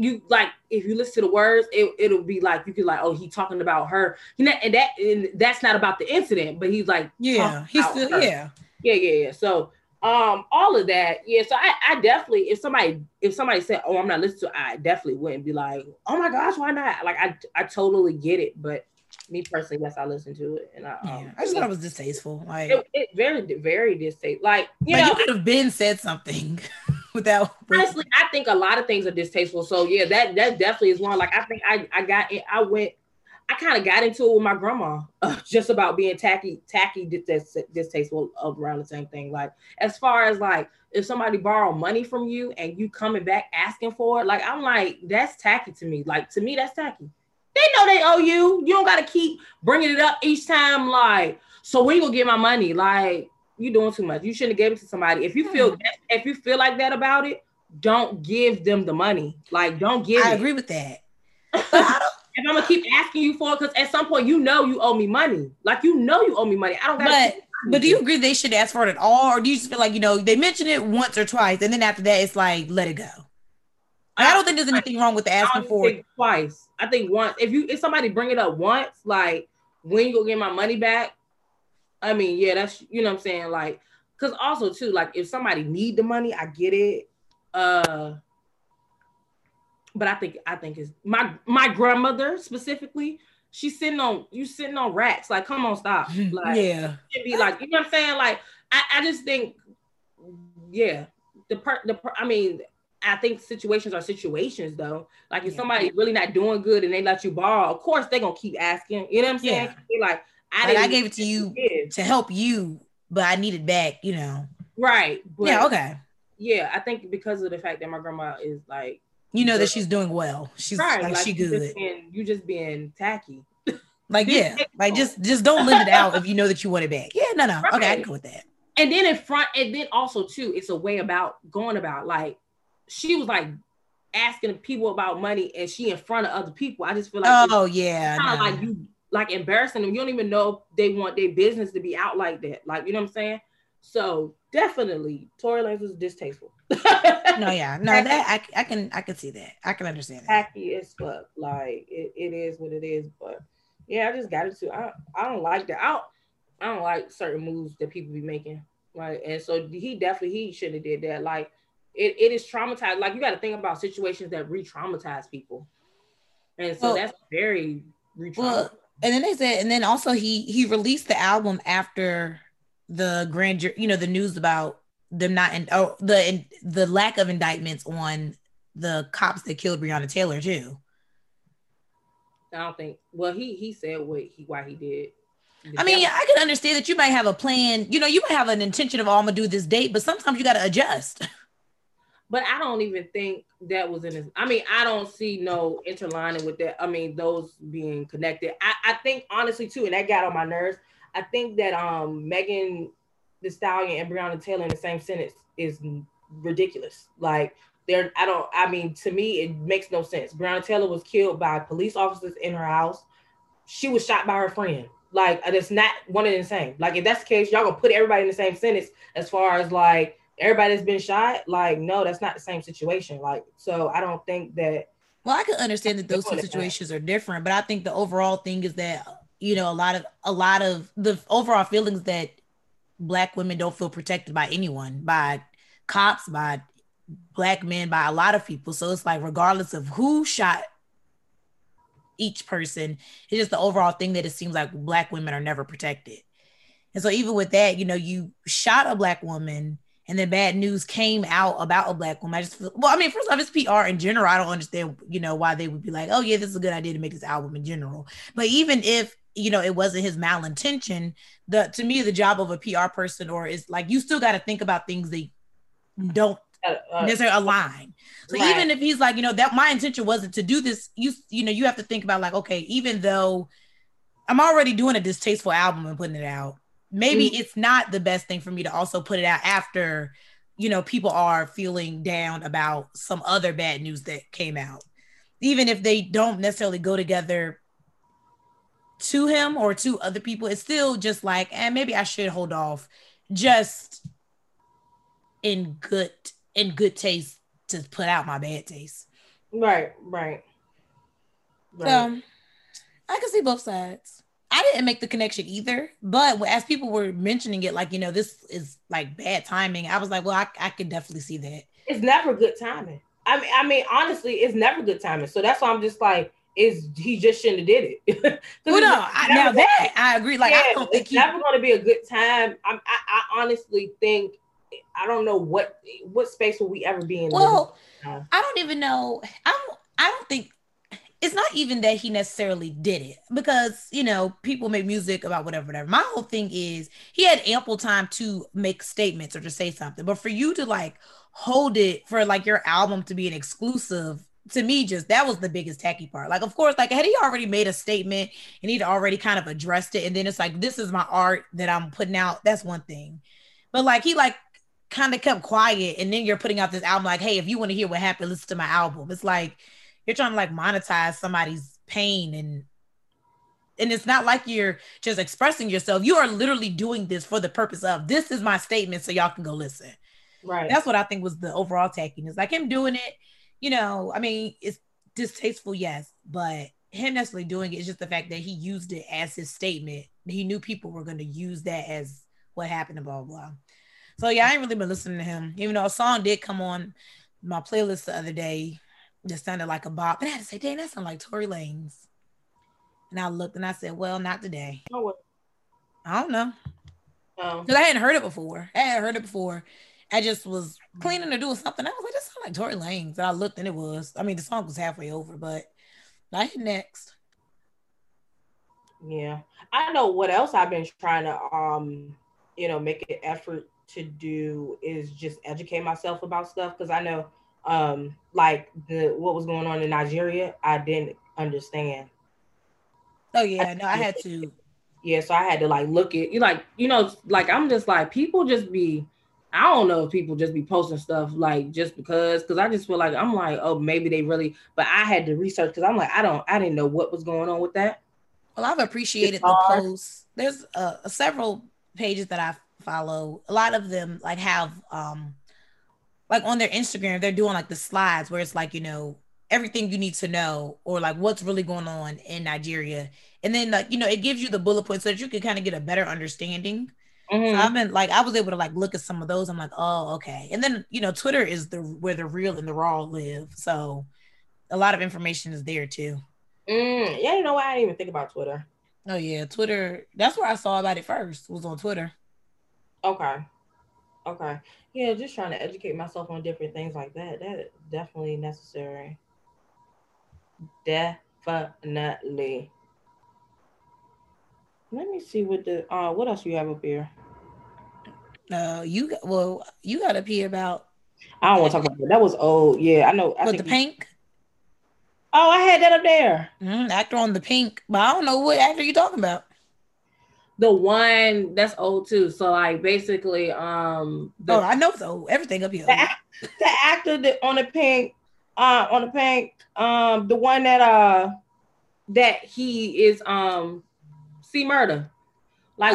you like, if you listen to the words, it'll be like you could like, oh, he talking about her, you know, and that's not about the incident, but he's like, yeah, he's still her. yeah. So all of that, yeah. So I definitely, if somebody said, oh, I'm not listening to it, I definitely wouldn't be like, oh my gosh, why not? Like, I totally get it, but me personally, yes, I listen to it, and I just thought it was distasteful. Like, it very, very distasteful. Like, you know, you could have been said something without. Honestly, I think a lot of things are distasteful. So yeah, that definitely is one. Like, I think I kind of got into it with my grandma, just about being tacky, distasteful around the same thing. Like, as far as like, if somebody borrow money from you and you coming back asking for it, like, I'm like, that's tacky to me. Like, to me, that's tacky. They know they owe you. You don't got to keep bringing it up each time. Like, so when you gonna get my money? Like, you doing too much. You shouldn't have gave it to somebody. If you feel like that about it, don't give them the money. Like, don't give it. I agree with that. If I'm gonna keep asking you for it, because at some point you know you owe me money. Like, you know you owe me money. I don't gotta. But do you agree they should ask for it at all? Or do you just feel like, you know, they mention it once or twice and then after that it's like, let it go? I don't think there's anything wrong with asking for it twice. I think once, if somebody bring it up once, like, when you gonna get my money back? I mean, yeah, that's, you know what I'm saying? Like, because also too, like, if somebody need the money, I get it. But I think it's my grandmother specifically. She's sitting on racks. Like, come on, stop. Like, yeah, it'd be like, you know what I'm saying. Like, I just think, yeah, I think situations are situations though. Like, if somebody really not doing good and they let you borrow, of course they gonna keep asking. You know what I'm saying? Yeah. Like, I gave it to you to help you, but I need it back. You know? Right. But, yeah. Okay. Yeah, I think because of the fact that my grandma is like, you know, that she's doing well. She's right. Like, she good. You just being tacky. Like, yeah. Like, just don't live it out if you know that you want it back. Yeah, no. Right. Okay, I can go with that. And then also too, it's a way about going about, like, she was like asking people about money and she in front of other people. I just feel like, oh yeah, kind of like you like embarrassing them. You don't even know if they want their business to be out like that. Like, you know what I'm saying? So definitely Tory Lanez was distasteful. I can see that. I can understand that. Tacky as fuck. Like, it is what it is. But yeah, I just got it too. I don't like that. I don't like certain moves that people be making. Right. And so he shouldn't have did that. Like, it is traumatized. Like, you got to think about situations that re-traumatize people. And so that's very re-traumatizing. Well, and then they said, and then also he released the album after the grand jury, you know, the news about them not, and the lack of indictments on the cops that killed Breonna Taylor too. I don't think, well, he said why he did. I mean, I can understand that you might have a plan, you know, you might have an intention of, oh, I'm gonna do this date, but sometimes you gotta adjust. But I don't even think that was in his, I mean, I don't see no interlining with that. I mean, those being connected. I think honestly too, and that got on my nerves, I think that Megan Thee Stallion and Breonna Taylor in the same sentence is ridiculous. Like, to me, it makes no sense. Breonna Taylor was killed by police officers in her house. She was shot by her friend. Like, it's not one and the same. Like, if that's the case, y'all gonna put everybody in the same sentence as far as, like, everybody's been shot? Like, no, that's not the same situation. Like, so I don't think that... Well, I can understand that those two situations are different, but I think the overall thing is that, you know, a lot of the overall feelings that Black women don't feel protected by anyone, by cops, by Black men, by a lot of people. So it's like, regardless of who shot each person, it's just the overall thing that it seems like Black women are never protected. And so even with that, you know, you shot a Black woman and then bad news came out about a Black woman. I just feel, well, I mean, first off, it's PR in general. I don't understand, you know, why they would be like, oh yeah, this is a good idea to make this album in general. But even if, you know, it wasn't his malintention, to me, the job of a PR person, or is like, you still got to think about things that don't necessarily align. So right. Even if he's like, you know, that my intention wasn't to do this, you know, you have to think about like, okay, even though I'm already doing a distasteful album and putting it out, maybe it's not the best thing for me to also put it out after, you know, people are feeling down about some other bad news that came out, even if they don't necessarily go together to him or to other people. It's still just like, and maybe I should hold off just in good taste to put out my bad taste. Right. So I can see both sides. I didn't make the connection either, but as people were mentioning it, like, you know, this is like bad timing, I was like, well, I could definitely see that. It's never good timing. I mean, honestly, it's never good timing. So that's why I'm just like, he just shouldn't have did it. Well, no, I agree. Like, yeah, I don't think it's never going to be a good time. I honestly think, I don't know what space will we ever be in. Well, I don't even know. I don't think it's not even that he necessarily did it, because, you know, people make music about whatever. My whole thing is he had ample time to make statements or to say something, but for you to like hold it for like your album to be an exclusive, to me, just that was the biggest tacky part. Like, of course, like had he already made a statement and he'd already kind of addressed it, and then it's like, this is my art that I'm putting out, that's one thing. But like he like kind of kept quiet, and then you're putting out this album like, hey, if you want to hear what happened, listen to my album. It's like, you're trying to like monetize somebody's pain, and it's not like you're just expressing yourself. You are literally doing this for the purpose of, this is my statement so y'all can go listen. Right. That's what I think was the overall tackiness. Like him doing it, you know, I mean, it's distasteful, yes, but him necessarily doing it is just the fact that he used it as his statement. He knew people were going to use that as what happened and blah, blah. So yeah, I ain't really been listening to him, even though a song did come on my playlist the other day that sounded like a bop, and I had to say, dang, that sounded like Tory Lanez. And I looked and I said, well, not today. Oh, what? I don't know. Because I hadn't heard it before. I just was cleaning or doing something. I was like, that sounds like Tory Lanez. And I looked and it was. I mean, the song was halfway over, but I hit next. Yeah. I know what else I've been trying to, you know, make an effort to do is just educate myself about stuff. Because I know, like what was going on in Nigeria, I didn't understand. Oh yeah, no, I had to. Yeah, so I had to like look at, you like, you know, like I'm just like, people just be, I don't know if people just be posting stuff like just because I just feel like, I'm like, oh, maybe they really, but I had to research because I'm like, I didn't know what was going on with that. Well, I've appreciated the posts. There's several pages that I follow. A lot of them like have, like on their Instagram, they're doing like the slides where it's like, you know, everything you need to know, or like what's really going on in Nigeria. And then like, you know, it gives you the bullet points so that you can kind of get a better understanding. Mm-hmm. So I've been like, I was able to like look at some of those. I'm like, oh, okay. And then, you know, Twitter is where the real and the raw live. So a lot of information is there too. Yeah, you know what? I didn't even think about Twitter. Oh yeah, Twitter. That's where I saw about it first, was on Twitter. Okay. Yeah, just trying to educate myself on different things like that. That is definitely necessary. Definitely. Let me see what the what else you have up here. You got up here about. I don't want to talk about that. That was old. Yeah, I know. I think the pink. Oh, I had that up there. Actor on the pink, but I don't know what actor you talking about. The one that's old too. So like basically, I know it's old. Everything up here. The actor that on the pink, the one that he is C Murder, like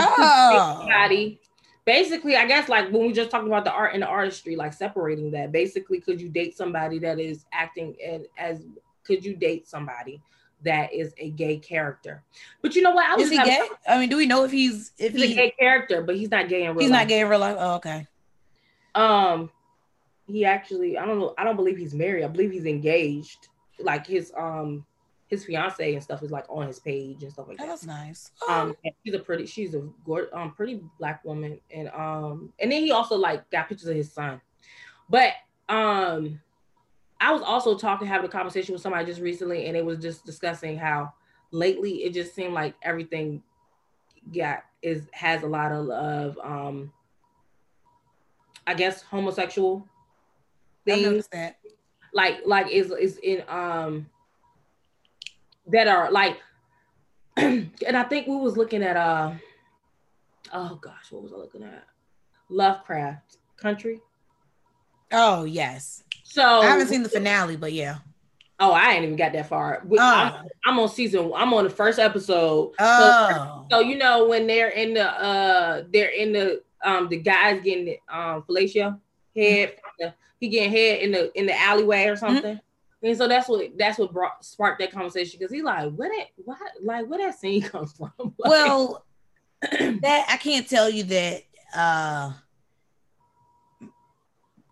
body. Basically, I guess like when we just talked about the art and the artistry, like separating that. Basically, could you date somebody that is acting could you date somebody that is a gay character? But you know what? Is he gay? I mean, do we know if he's a gay character? But he's not gay in real life. He's not gay in real life. Oh, okay. He actually, I don't know. I don't believe he's married. I believe he's engaged. Like his fiance and stuff is like on his page and stuff like that. That's nice. She's a pretty black woman, and then he also like got pictures of his son, but I was also having a conversation with somebody just recently, and it was just discussing how lately it just seemed like everything has a lot of I guess homosexual things. I noticed that. Like is in that are like, and I think we was looking at what was I looking at? Lovecraft Country. Oh yes. So I haven't seen the finale, but yeah. Oh, I ain't even got that far. I'm on the first episode. Oh. So you know when they're in the guy's getting fellatio head, he getting head in the alleyway or something. Mm-hmm. And so that's what sparked that conversation, because he's like, where that scene come from? Like, well, that I can't tell you that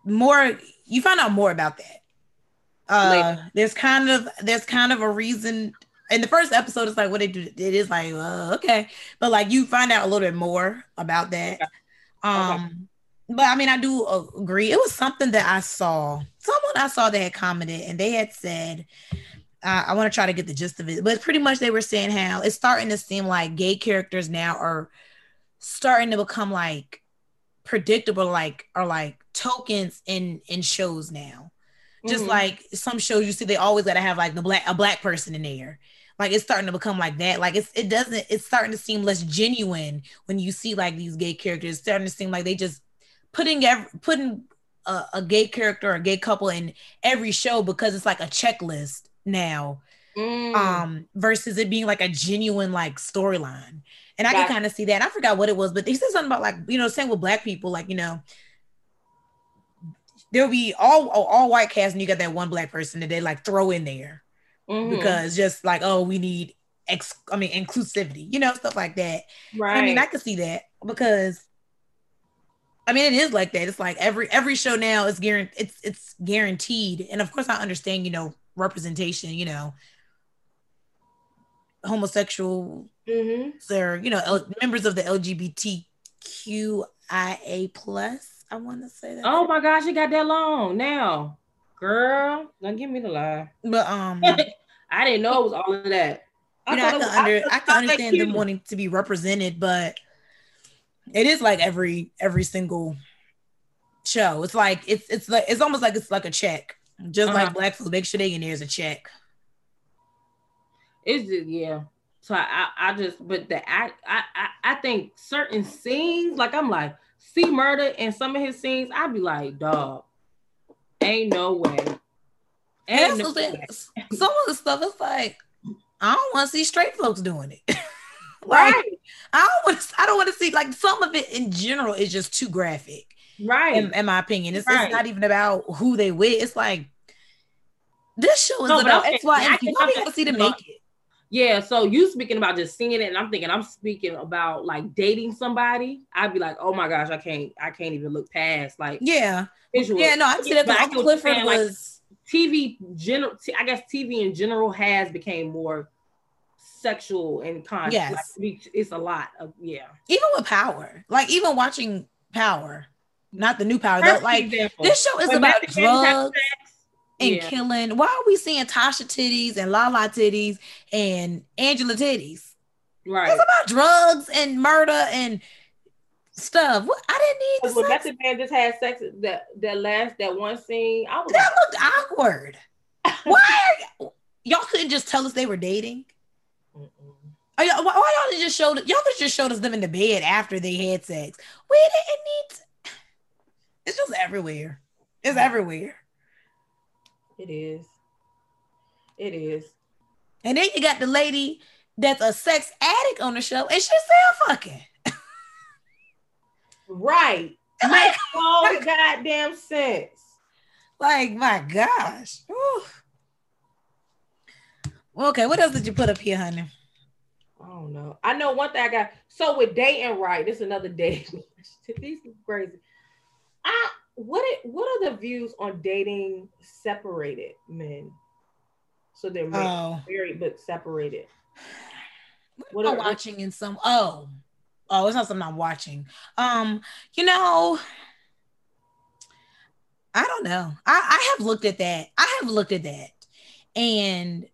more. You find out more about that. There's kind of a reason. In the first episode, it's like what they do. It is like okay, but like you find out a little bit more about that. Okay. But I mean, I do agree. It was something that I saw. Someone I saw that had commented, and they had said, "I want to try to get the gist of it." But pretty much, they were saying how it's starting to seem like gay characters now are starting to become like predictable, like are like tokens in shows now. Just mm-hmm. like some shows you see, they always gotta have like a black person in there. Like it's starting to become like that. Like it's starting to seem less genuine when you see like these gay characters. It's starting to seem like they just putting a gay character or a gay couple in every show because it's like a checklist now. Mm. Versus it being like a genuine like storyline. And I can kind of see that. I forgot what it was, but they said something about like, you know, same with black people, like, you know, there'll be all white cast and you got that one black person that they like throw in there. Mm-hmm. Because just like, oh, we need inclusivity, you know, stuff like that. Right. I mean, I could see that because I mean, it is like that. It's like every show now is it's guaranteed. And of course I understand, you know, representation, you know, homosexual mm-hmm. or, you know, members of the LGBTQIA+. I want to say that. Oh my gosh, you got that long now, girl. Don't give me the lie. But I didn't know it was all of that. I can understand them wanting to be represented, but it is like every single show. It's like it's like it's almost like it's like a check. Just like black folks, make sure they in there's a check. It's just yeah. So I think certain scenes, like I'm like. See Murder and some of his scenes, I'd be like, dog, ain't no way. And no some of the stuff is like, I don't want to see straight folks doing it. Like, right. I don't want to see, like, some of it in general is just too graphic. Right. In my opinion. It's not even about who they with. It's like, this show is about XY. I want to see them make it. Yeah, so you speaking about just seeing it, and I'm thinking I'm speaking about like dating somebody. I'd be like, oh my gosh, I can't even look past like visual. Yeah, no, I'm saying that Uncle Clifford was TV general. I guess TV in general has became more sexual and conscious. Yes, like, it's a lot of Even with Power, like even watching Power, not the new Power, though, like example. This show is about drugs. And killing. Why are we seeing Tasha titties and Lala titties and Angela titties? Right. It's about drugs and murder and stuff. What I didn't need. Well, Method Man just had sex. That one scene. That looked awkward. Why y'all couldn't just tell us they were dating? Why y'all just showed? Y'all could just showed us them in the bed after they had sex. We didn't need. It's just everywhere. It's everywhere. It is. And then you got the lady that's a sex addict on the show, and she's still fucking. Right. Makes no goddamn sense. Like, my gosh. Whew. Okay, what else did you put up here, honey? I don't know. I know one thing I got. So with dating, right, this is another dating. These are crazy. What are the views on dating separated men? So they're married but separated. What am I watching in some? Oh, it's not something I'm watching. I don't know. I have looked at that. And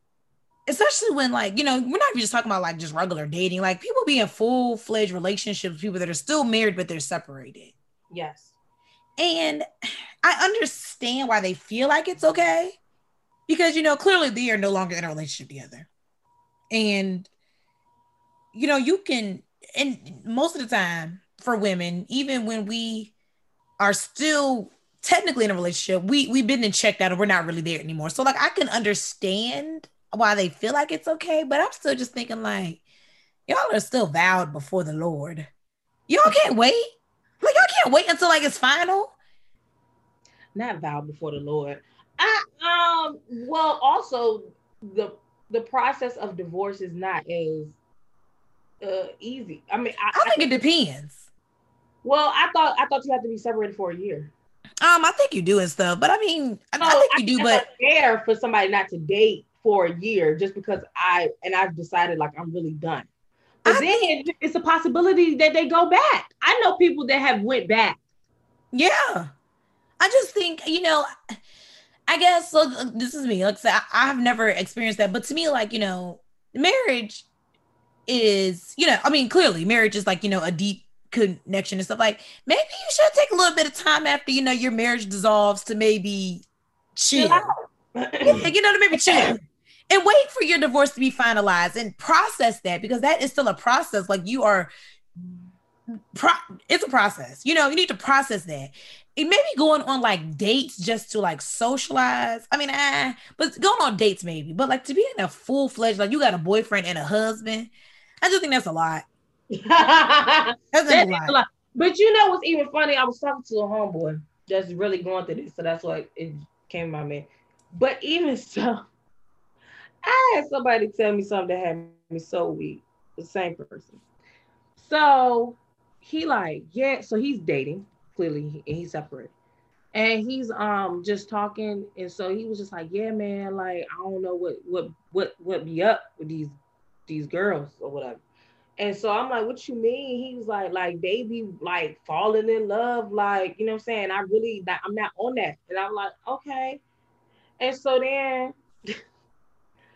especially when, like, you know, we're not just talking about like just regular dating. Like people be in full-fledged relationships, people that are still married but they're separated. Yes. And I understand why they feel like it's okay, because, you know, clearly they are no longer in a relationship together. And, you know, you can, and most of the time for women, even when we are still technically in a relationship, we've been in checked out and we're not really there anymore. So like, I can understand why they feel like it's okay, but I'm still just thinking like, y'all are still vowed before the Lord. Y'all can't wait. Like, y'all can't wait until, like, it's final? Not vowed before the Lord. Also, the process of divorce is not as easy. I mean, I think it depends. Well, I thought you had to be separated for a year. I think you do and stuff, but I mean, I think it's fair for somebody not to date for a year just because I've decided, like, I'm really done. But then it's a possibility that they go back. I know people that have went back. Yeah. I just think, you know, I guess, so this is me. Like, so I've never experienced that. But to me, like, you know, marriage is, you know, I mean, clearly marriage is like, you know, a deep connection and stuff. Like, maybe you should take a little bit of time after, you know, your marriage dissolves to maybe chill. You know, to maybe chill. And wait for your divorce to be finalized and process that, because that is still a process. Like it's a process. You know, you need to process that. It may be going on like dates just to like socialize. I mean, but going on dates maybe. But like to be in a full-fledged, like you got a boyfriend and a husband, I just think that's a lot. That's a lot. But you know what's even funny? I was talking to a homeboy that's really going through this. So that's why it came to my mind. But even so, I had somebody tell me something that had me so weak. The same person. So he like, yeah, so he's dating, clearly, and he's separate. And he's just talking. And so he was just like, yeah, man, like, I don't know what be up with these girls or whatever. And so I'm like, what you mean? He was like they be like falling in love, like, you know what I'm saying? I really, like, I'm not on that. And I'm like, okay. And so then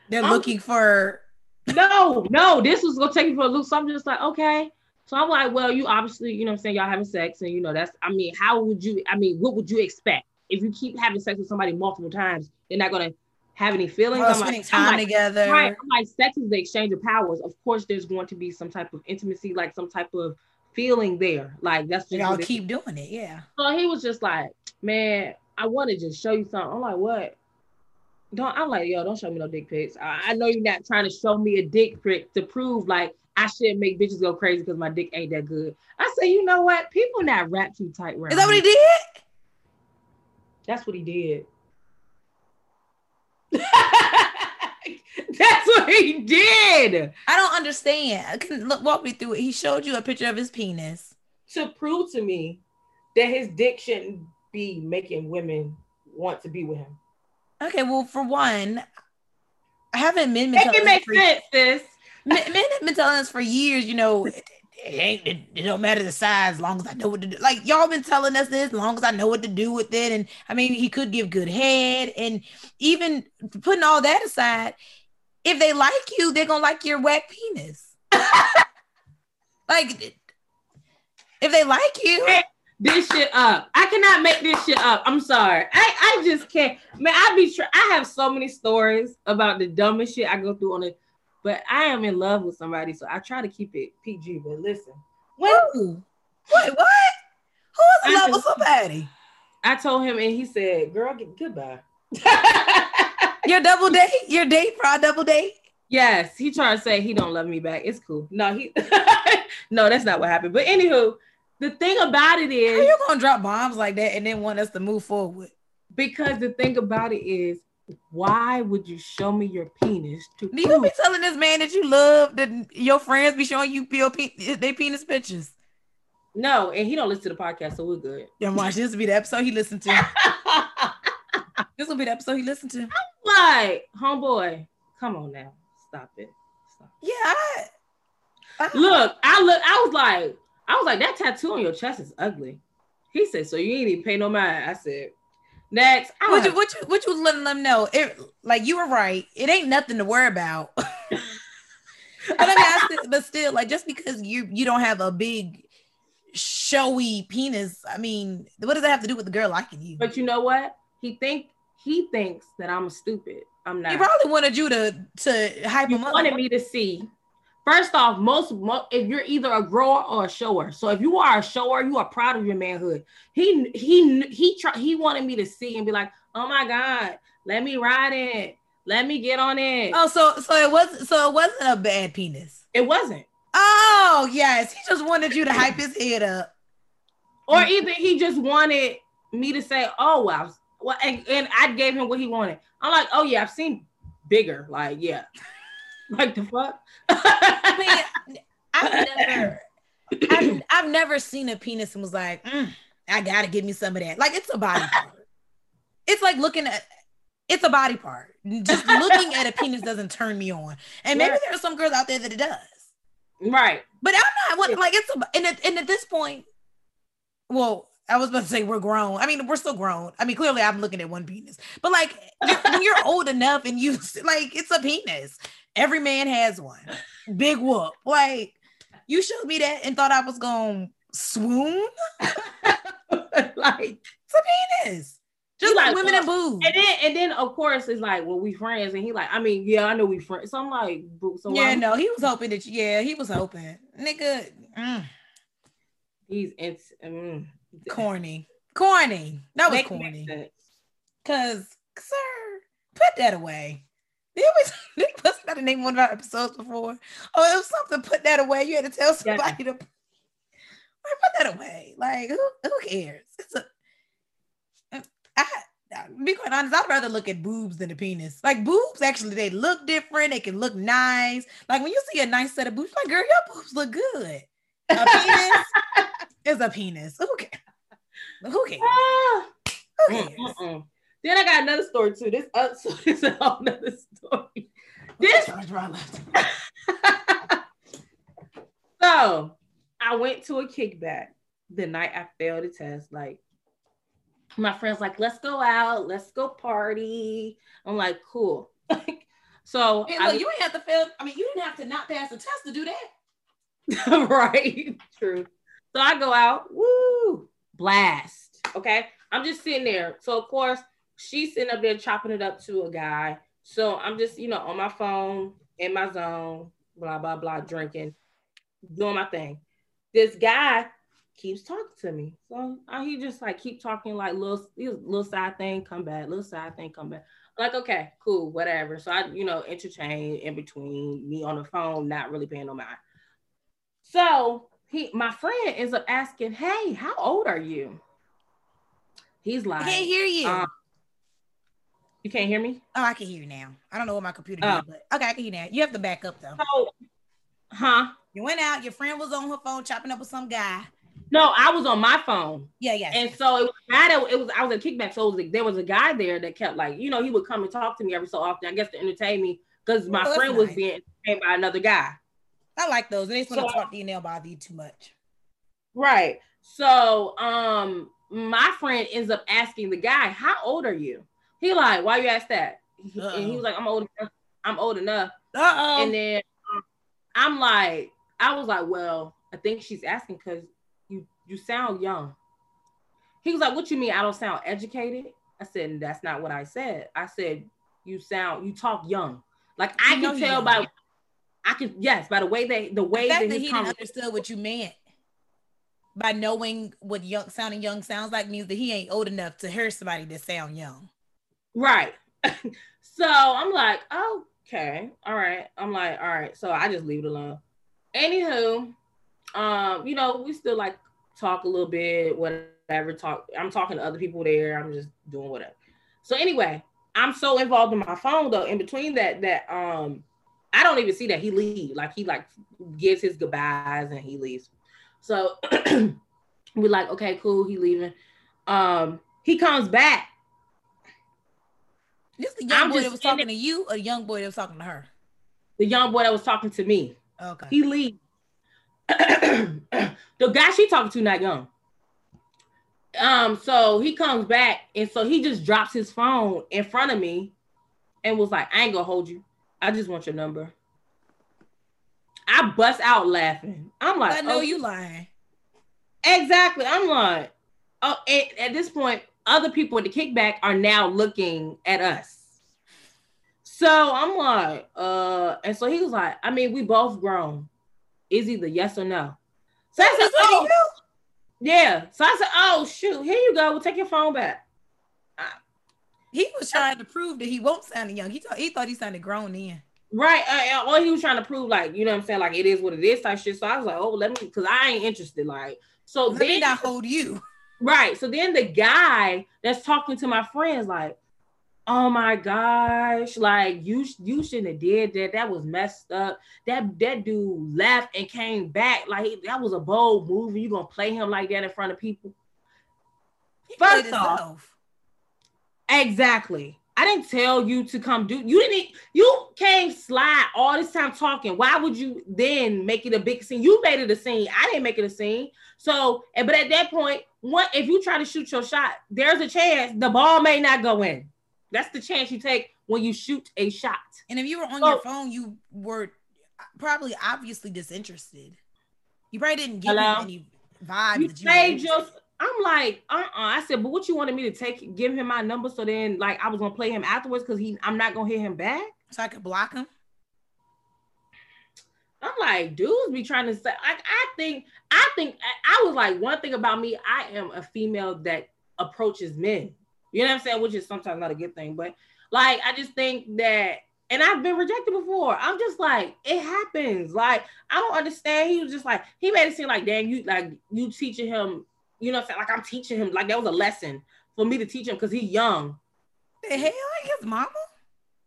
they're looking for... No, this was going to take me for a loop. So I'm just like, okay. So I'm like, well, you obviously, you know what I'm saying, y'all having sex. And, you know, that's, I mean, what would you expect? If you keep having sex with somebody multiple times, they're not going to have any feelings. Spending time together. Right, I'm like, sex is the exchange of powers. Of course, there's going to be some type of intimacy, like some type of feeling there. Like, that's just... Y'all keep doing it, yeah. So he was just like, man, I want to just show you something. I'm like, what? I'm like, yo, don't show me no dick pics. I know you're not trying to show me a dick pic to prove like I shouldn't make bitches go crazy because my dick ain't that good. I say, you know what? People not wrap too tight around. Is that what he did? That's what he did. That's what he did. I don't understand. Look, walk me through it. He showed you a picture of his penis to prove to me that his dick shouldn't be making women want to be with him. Okay, well, for one, I haven't men been telling us men have been telling us for years, you know, it don't matter the size as long as I know what to do. Like, y'all been telling us this as long as I know what to do with it. And I mean, he could give good head. And even putting all that aside, if they like you, they're gonna like your wet penis. Like, if they like you. This shit up. I cannot make this shit up. I'm sorry. I just can't. Man, I have so many stories about the dumbest shit I go through on it. But I am in love with somebody, so I try to keep it PG. But listen. Wait, what? Who's in love with somebody? I told him and he said, girl, goodbye. Your date for our double date? Yes. He tried to say he don't love me back. It's cool. No, no, that's not what happened. But anywho, the thing about it is. How you gonna drop bombs like that and then want us to move forward? Because the thing about it is, why would you show me your penis? Do you be telling this man that you love that your friends be showing you their penis pictures? No, and he don't listen to the podcast, so we're good. Then watch, this will be the episode he listened to. I'm like, homeboy, come on now, stop it. Yeah, I was like, that tattoo on your chest is ugly. He said, so you ain't even pay no mind. I said, next. Would you let them know? Like, you were right. It ain't nothing to worry about. But still, like, just because you don't have a big showy penis, I mean, what does that have to do with the girl liking you? But you know what? He thinks that I'm stupid. I'm not. He probably wanted you to hype him up. He wanted me to see. First off, if you're either a grower or a shower. So if you are a shower, you are proud of your manhood. He wanted me to see and be like, oh my God, let me ride it, let me get on it. Oh, so it wasn't a bad penis. It wasn't. Oh yes, he just wanted you to hype his head up, or either he just wanted me to say, oh wow, well, and I gave him what he wanted. I'm like, oh yeah, I've seen bigger, like yeah. Like the fuck? I mean, I've never seen a penis and was like, I gotta give me some of that. Like, it's a body part. It's like it's a body part. Just looking at a penis doesn't turn me on. And maybe there are some girls out there that it does. Right. But I'm not like it's a, and at this point, well, I was about to say we're grown. I mean, we're still grown. I mean, clearly I'm looking at one penis, but like when you're old enough and you like, it's a penis. Every man has one. Big whoop. Like, you showed me that and thought I was gonna swoon. Like, it's a penis. Just like women and boobs. And then of course it's like, well, we friends, and he like, I mean, yeah, I know we friends. So I'm like, so yeah, no, he was hoping that. Yeah, he was hoping, nigga. It's corny. That was corny. Cause, sir, put that away. Did we not the name one of our episodes before? Oh, it was something. Put that away. You had to tell somebody to put that away. Like, who cares? Be quite honest. I'd rather look at boobs than a penis. Like, boobs, actually, they look different. They can look nice. Like, when you see a nice set of boobs, like, girl, your boobs look good. A penis is a penis. Who cares? Then I got another story too. This is a whole nother story. So I went to a kickback the night I failed a test. Like, my friend's like, let's go out, let's go party. I'm like, cool. So hey, look, you ain't have to fail. I mean, you didn't have to not pass the test to do that. Right. True. So I go out, woo, blast. Okay. I'm just sitting there. So of course, she's sitting up there chopping it up to a guy. So I'm just, you know, on my phone, in my zone, blah, blah, blah, drinking, doing my thing. This guy keeps talking to me. So he just like keep talking, like little side thing, come back, little side thing, come back. Like, okay, cool, whatever. So I, you know, interchange in between me on the phone, not really paying no mind. So my friend ends up asking, hey, how old are you? He's like, I can't hear you. You can't hear me? Oh, I can hear you now. I don't know what my computer did, but okay, I can hear you now. You have to back up though. So, you went out, your friend was on her phone chopping up with some guy. No, I was on my phone. Yeah. And so it was I was at kickback. So it was like, there was a guy there that kept like, you know, he would come and talk to me every so often, I guess to entertain me, because my friend was being entertained by another guy. I like those. They just want to talk to you now about you too much. Right. So my friend ends up asking the guy, how old are you? He like, why you ask that? Uh-oh. And he was like, I'm old enough. Uh-oh. And then I was like, well, I think she's asking because you sound young. He was like, what you mean I don't sound educated? I said, that's not what I said. I said, you talk young. Like I can tell by by the way that he didn't understood what you meant. By knowing what sounding young sounds like means that he ain't old enough to hear somebody that sound young. Right. So I'm like, okay, all right. So I just leave it alone. Anywho, you know, we still like talk a little bit, whatever. I'm talking to other people there. I'm just doing whatever. So anyway, I'm so involved in my phone though. In between that I don't even see that he leaves. Like he like gives his goodbyes and he leaves. So we're like, okay, cool. He leaving. He comes back. This the young boy that was talking to you or the young boy that was talking to her? The young boy that was talking to me. Okay. He leaves. The guy she talking to, not young. So he comes back and so he just drops his phone in front of me and was like, I ain't gonna hold you. I just want your number. I bust out laughing. I'm like, I know you lying. Exactly. I'm like, oh, and at this point, other people in the kickback are now looking at us. So I'm like, and so he was like, I mean, we both grown. It's either yes or no. So I said, oh, yeah. So I said, oh, shoot, here you go. We'll take your phone back. He was trying to prove that he won't sound young. He thought he sounded grown then. Right. Or he was trying to prove, like, you know what I'm saying? Like, it is what it is type shit. So I was like, oh, let me, because I ain't interested. Like, so let then I hold you. Right. So then the guy that's talking to my friends, like, oh my gosh, like, you shouldn't have did that. That was messed up. That dude left and came back. Like, that was a bold move. You gonna play him like that in front of people? First off. Exactly. I didn't tell you to come do. You came slide all this time talking. Why would you then make it a big scene? You made it a scene. I didn't make it a scene. So, but at that point, if you try to shoot your shot, there's a chance the ball may not go in. That's the chance you take when you shoot a shot. And if you were on your phone, you were probably obviously disinterested. You probably didn't give me any vibe. I'm like, I said, but what you wanted me to give him my number so then like I was gonna play him afterwards because I'm not gonna hit him back. So I could block him. I'm like, dudes be trying to say, I was like, one thing about me, I am a female that approaches men. You know what I'm saying? Which is sometimes not a good thing, but like, I just think that, and I've been rejected before. I'm just like, it happens. Like, I don't understand. He was just like, he made it seem like, damn, you teaching him. You know what I'm saying? Like, I'm teaching him. Like, that was a lesson for me to teach him because he's young. The hell? Like, his mama?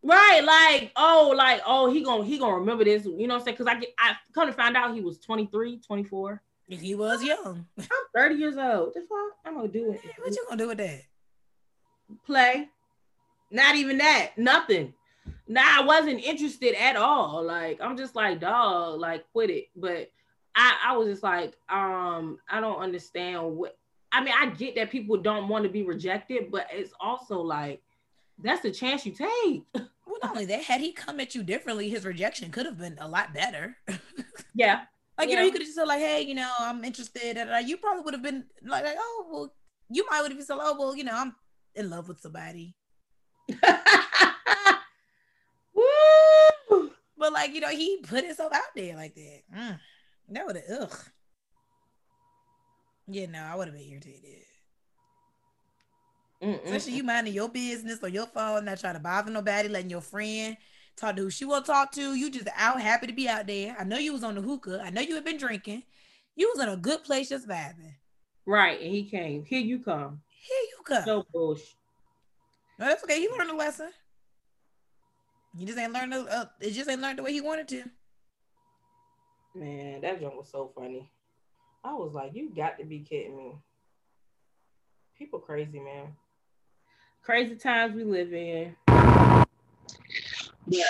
Right. Like, oh, he gonna remember this. You know what I'm saying? Because I come to find out he was 23, 24. He was young. I'm 30 years old. That's why I'm going to do it. Hey, what you going to do with that? Play. Not even that. Nothing. Nah, I wasn't interested at all. Like, I'm just like, dog, like, quit it. But I was just like, I don't understand what, I mean, I get that people don't want to be rejected, but it's also like, that's the chance you take. Well, not only that, had he come at you differently, his rejection could have been a lot better. Yeah. Like, you know, he could have just said like, hey, you know, I'm interested. And you probably would have been like, oh, well, you might would have been so, oh, well, you know, I'm in love with somebody. Woo! But like, you know, he put himself out there like that. Mm. That would have, ugh. Yeah, no, I would have been irritated. Mm-mm. Especially you minding your business on your phone, not trying to bother nobody, letting your friend talk to who she won't talk to. You just out, happy to be out there. I know you was on the hookah. I know you had been drinking. You was in a good place just vibing. Right, and he came. Here you come. So bullshit. No, that's okay. He learned a lesson. He just ain't learned. It just ain't learned the way he wanted to. Man, that joke was so funny. I was like, you got to be kidding me. People crazy, man. Crazy times we live in. Yeah.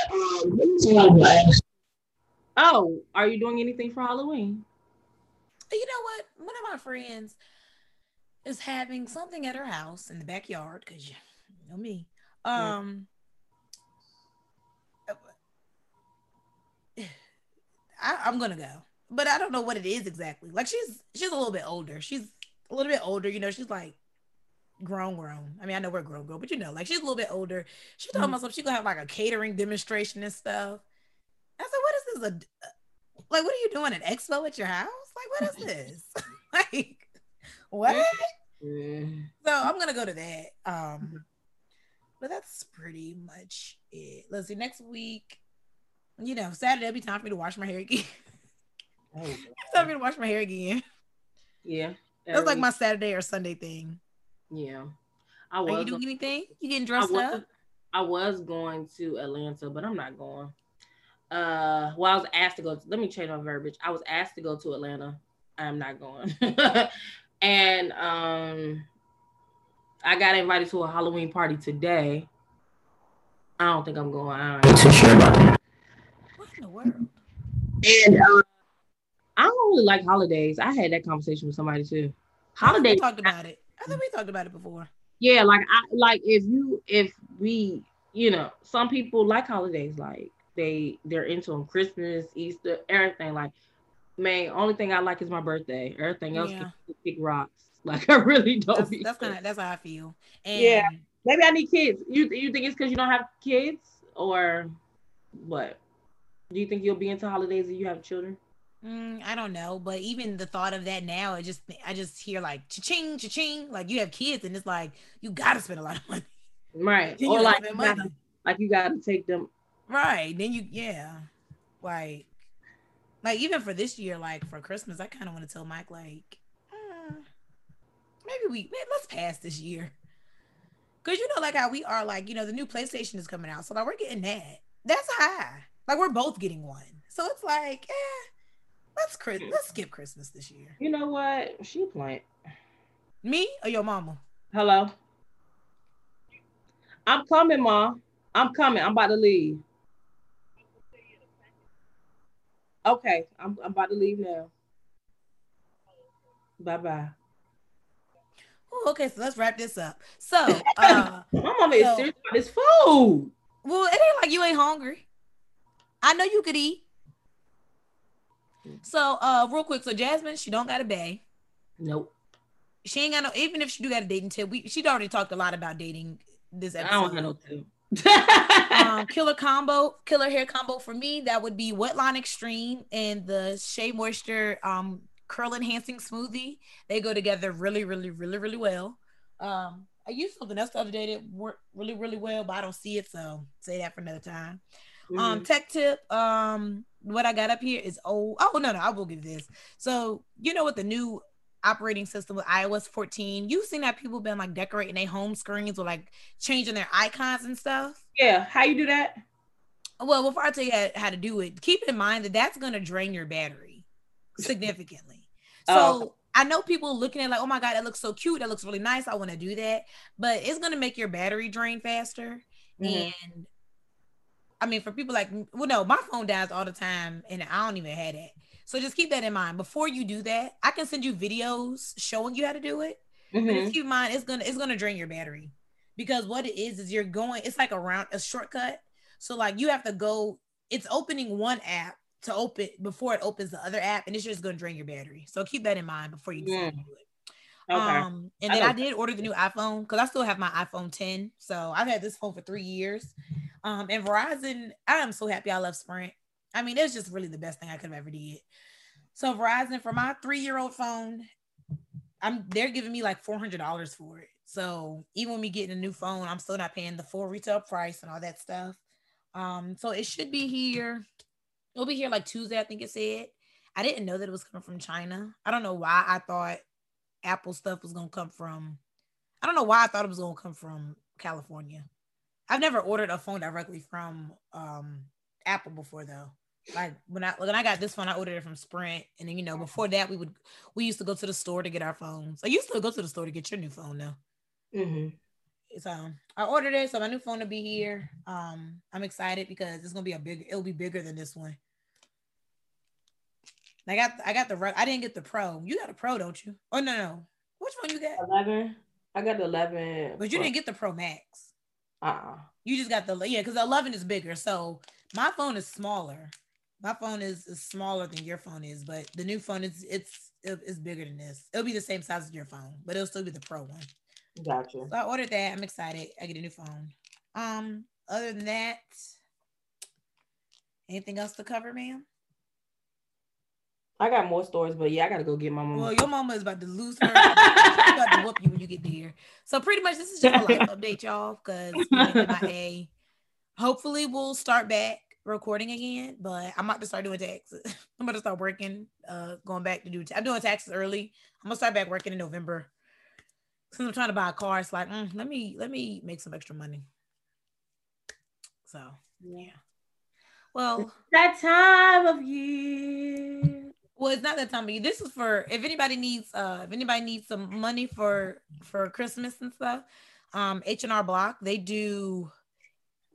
Oh, are you doing anything for Halloween? You know what? One of my friends is having something at her house in the backyard, because you know me. I'm gonna go, but I don't know what it is exactly. Like she's a little bit older. You know, she's like grown. I mean, I know we're grown, but you know, like she's a little bit older. She told myself she's gonna have like a catering demonstration and stuff. I said, what is this? Like, what are you doing? An expo at your house? Like, what is this? Like, what? Yeah. So I'm gonna go to that. But that's pretty much it. Let's see, next week. You know, Saturday will be time for me to wash my hair again. Yeah. That's like my Saturday or Sunday thing. Yeah. Are you doing anything? You getting dressed up? I was going to Atlanta, but I'm not going. I was asked to go. Let me change my verbiage. I was asked to go to Atlanta. I'm not going. And I got invited to a Halloween party today. I don't think I'm going. I'm not too sure about that. In the world. And I don't really like holidays. I had that conversation with somebody too. Holidays. We talked about it. I think we talked about it before. Yeah, you know, some people like holidays, like they're into them, Christmas, Easter, everything. Like, man, only thing I like is my birthday. Everything else is big rocks. Like, I really don't. That's how I feel. And yeah, maybe I need kids. You think it's because you don't have kids or what? Do you think you'll be into holidays if you have children? I don't know, but even the thought of that now, I just hear like cha-ching, cha-ching. Like you have kids, and it's like you gotta spend a lot of money, right? Or like you gotta take them, right? Then like even for this year, like for Christmas, I kind of want to tell Mike like, let's pass this year, because you know like how we are, like, you know, the new PlayStation is coming out, so like we're getting that. That's high. Like, we're both getting one. So it's like, let's skip Christmas this year. You know what? She playing. Me or your mama? Hello? I'm coming, Ma. I'm coming. I'm about to leave. Okay. I'm about to leave now. Bye-bye. Ooh, okay, so let's wrap this up. So, my mama is serious about this food. Well, it ain't like you ain't hungry. I know you could eat. So, real quick. So, Jasmine, she don't got a bae. Nope. She ain't got no, even if she do got a dating tip, she'd already talked a lot about dating this episode. I don't got no tip. Killer hair combo for me, that would be Wetline Extreme and the Shea Moisture Curl Enhancing Smoothie. They go together really, really, really, really well. I used something else the other day that worked really, really well, but I don't see it. So, say that for another time. Tech tip, what I got up here is I will give this. So, you know, with the new operating system with iOS 14, you've seen that people been like decorating their home screens or like changing their icons and stuff. Yeah, how you do that? Well, before I tell you how to do it, keep in mind that that's going to drain your battery significantly. So I know people looking at like, oh my God, that looks so cute. That looks really nice. I want to do that. But it's going to make your battery drain faster. And I mean, for people like, my phone dies all the time and I don't even have that. So just keep that in mind. Before you do that, I can send you videos showing you how to do it. But just keep in mind, it's gonna drain your battery, because what it is you're going, it's like a shortcut. So like you have to go, it's opening one app to open before it opens the other app, and it's just gonna drain your battery. So keep that in mind before you decide to do it. Okay. And then I did order the new iPhone, because I still have my iPhone 10. So I've had this phone for 3 years. And Verizon, I am so happy I left Sprint. I mean, it's just really the best thing I could have ever did. So Verizon, for my 3-year-old phone, they're giving me like $400 for it. So even when me getting a new phone, I'm still not paying the full retail price and all that stuff. So it should be here. It'll be here like Tuesday, I think it said. I didn't know that it was coming from China. I don't know why I thought it was going to come from California. I've never ordered a phone directly from Apple before though. Like when I got this phone, I ordered it from Sprint, and then, you know, before that we used to go to the store to get our phones. I used to go to the store to get your new phone now. Mm-hmm. So I ordered it, so my new phone will be here. I'm excited because it's gonna be it'll be bigger than this one. I didn't get the Pro. You got a Pro, don't you? Oh no. Which one you got? 11. I got the 11. But you didn't get the Pro Max. You just got the because the 11 is bigger. So my phone is smaller. My phone is smaller than your phone is, but the new phone is bigger than this. It'll be the same size as your phone, but it'll still be the Pro one. Gotcha. So I ordered that. I'm excited. I get a new phone. Other than that, anything else to cover, ma'am? I got more stories, but yeah, I got to go get my mama. Well, your mama is about to lose her. She's about to whoop you when you get there. So pretty much this is just a life update, y'all, because hopefully we'll start back recording again, but I'm about to start doing taxes. I'm about to start working, going back to I'm doing taxes early. I'm going to start back working in November. Since I'm trying to buy a car, it's like, let me make some extra money. So, yeah. Well. It's that time of year. Well, it's not that time of year. This is for if anybody needs some money for Christmas and stuff. H&R Block, they do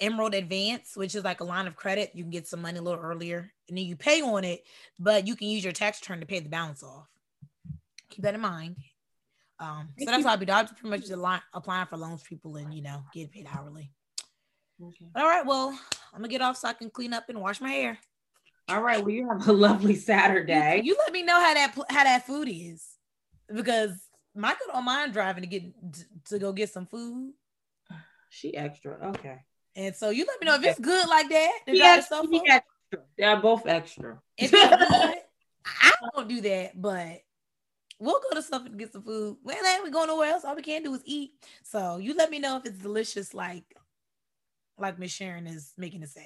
Emerald Advance, which is like a line of credit. You can get some money a little earlier, and then you pay on it, but you can use your tax return to pay the balance off. Keep that in mind. So that's how I be doing. I'm pretty much applying for loans, people, and get paid hourly. Okay. All right. Well, I'm gonna get off so I can clean up and wash my hair. All right. Well, you have a lovely Saturday. You let me know how that food is, because Michael don't mind driving to go get some food. She extra. Okay. And so you let me know if it's good like that. They're both extra. If it's good, I don't do that, but. We'll go to stuff and get some food. Well, ain't we going nowhere else? All we can do is eat. So you let me know if it's delicious, like Miss Sharon is making a sale.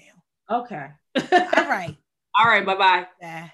Okay. All right. All right. Bye-bye. Bye.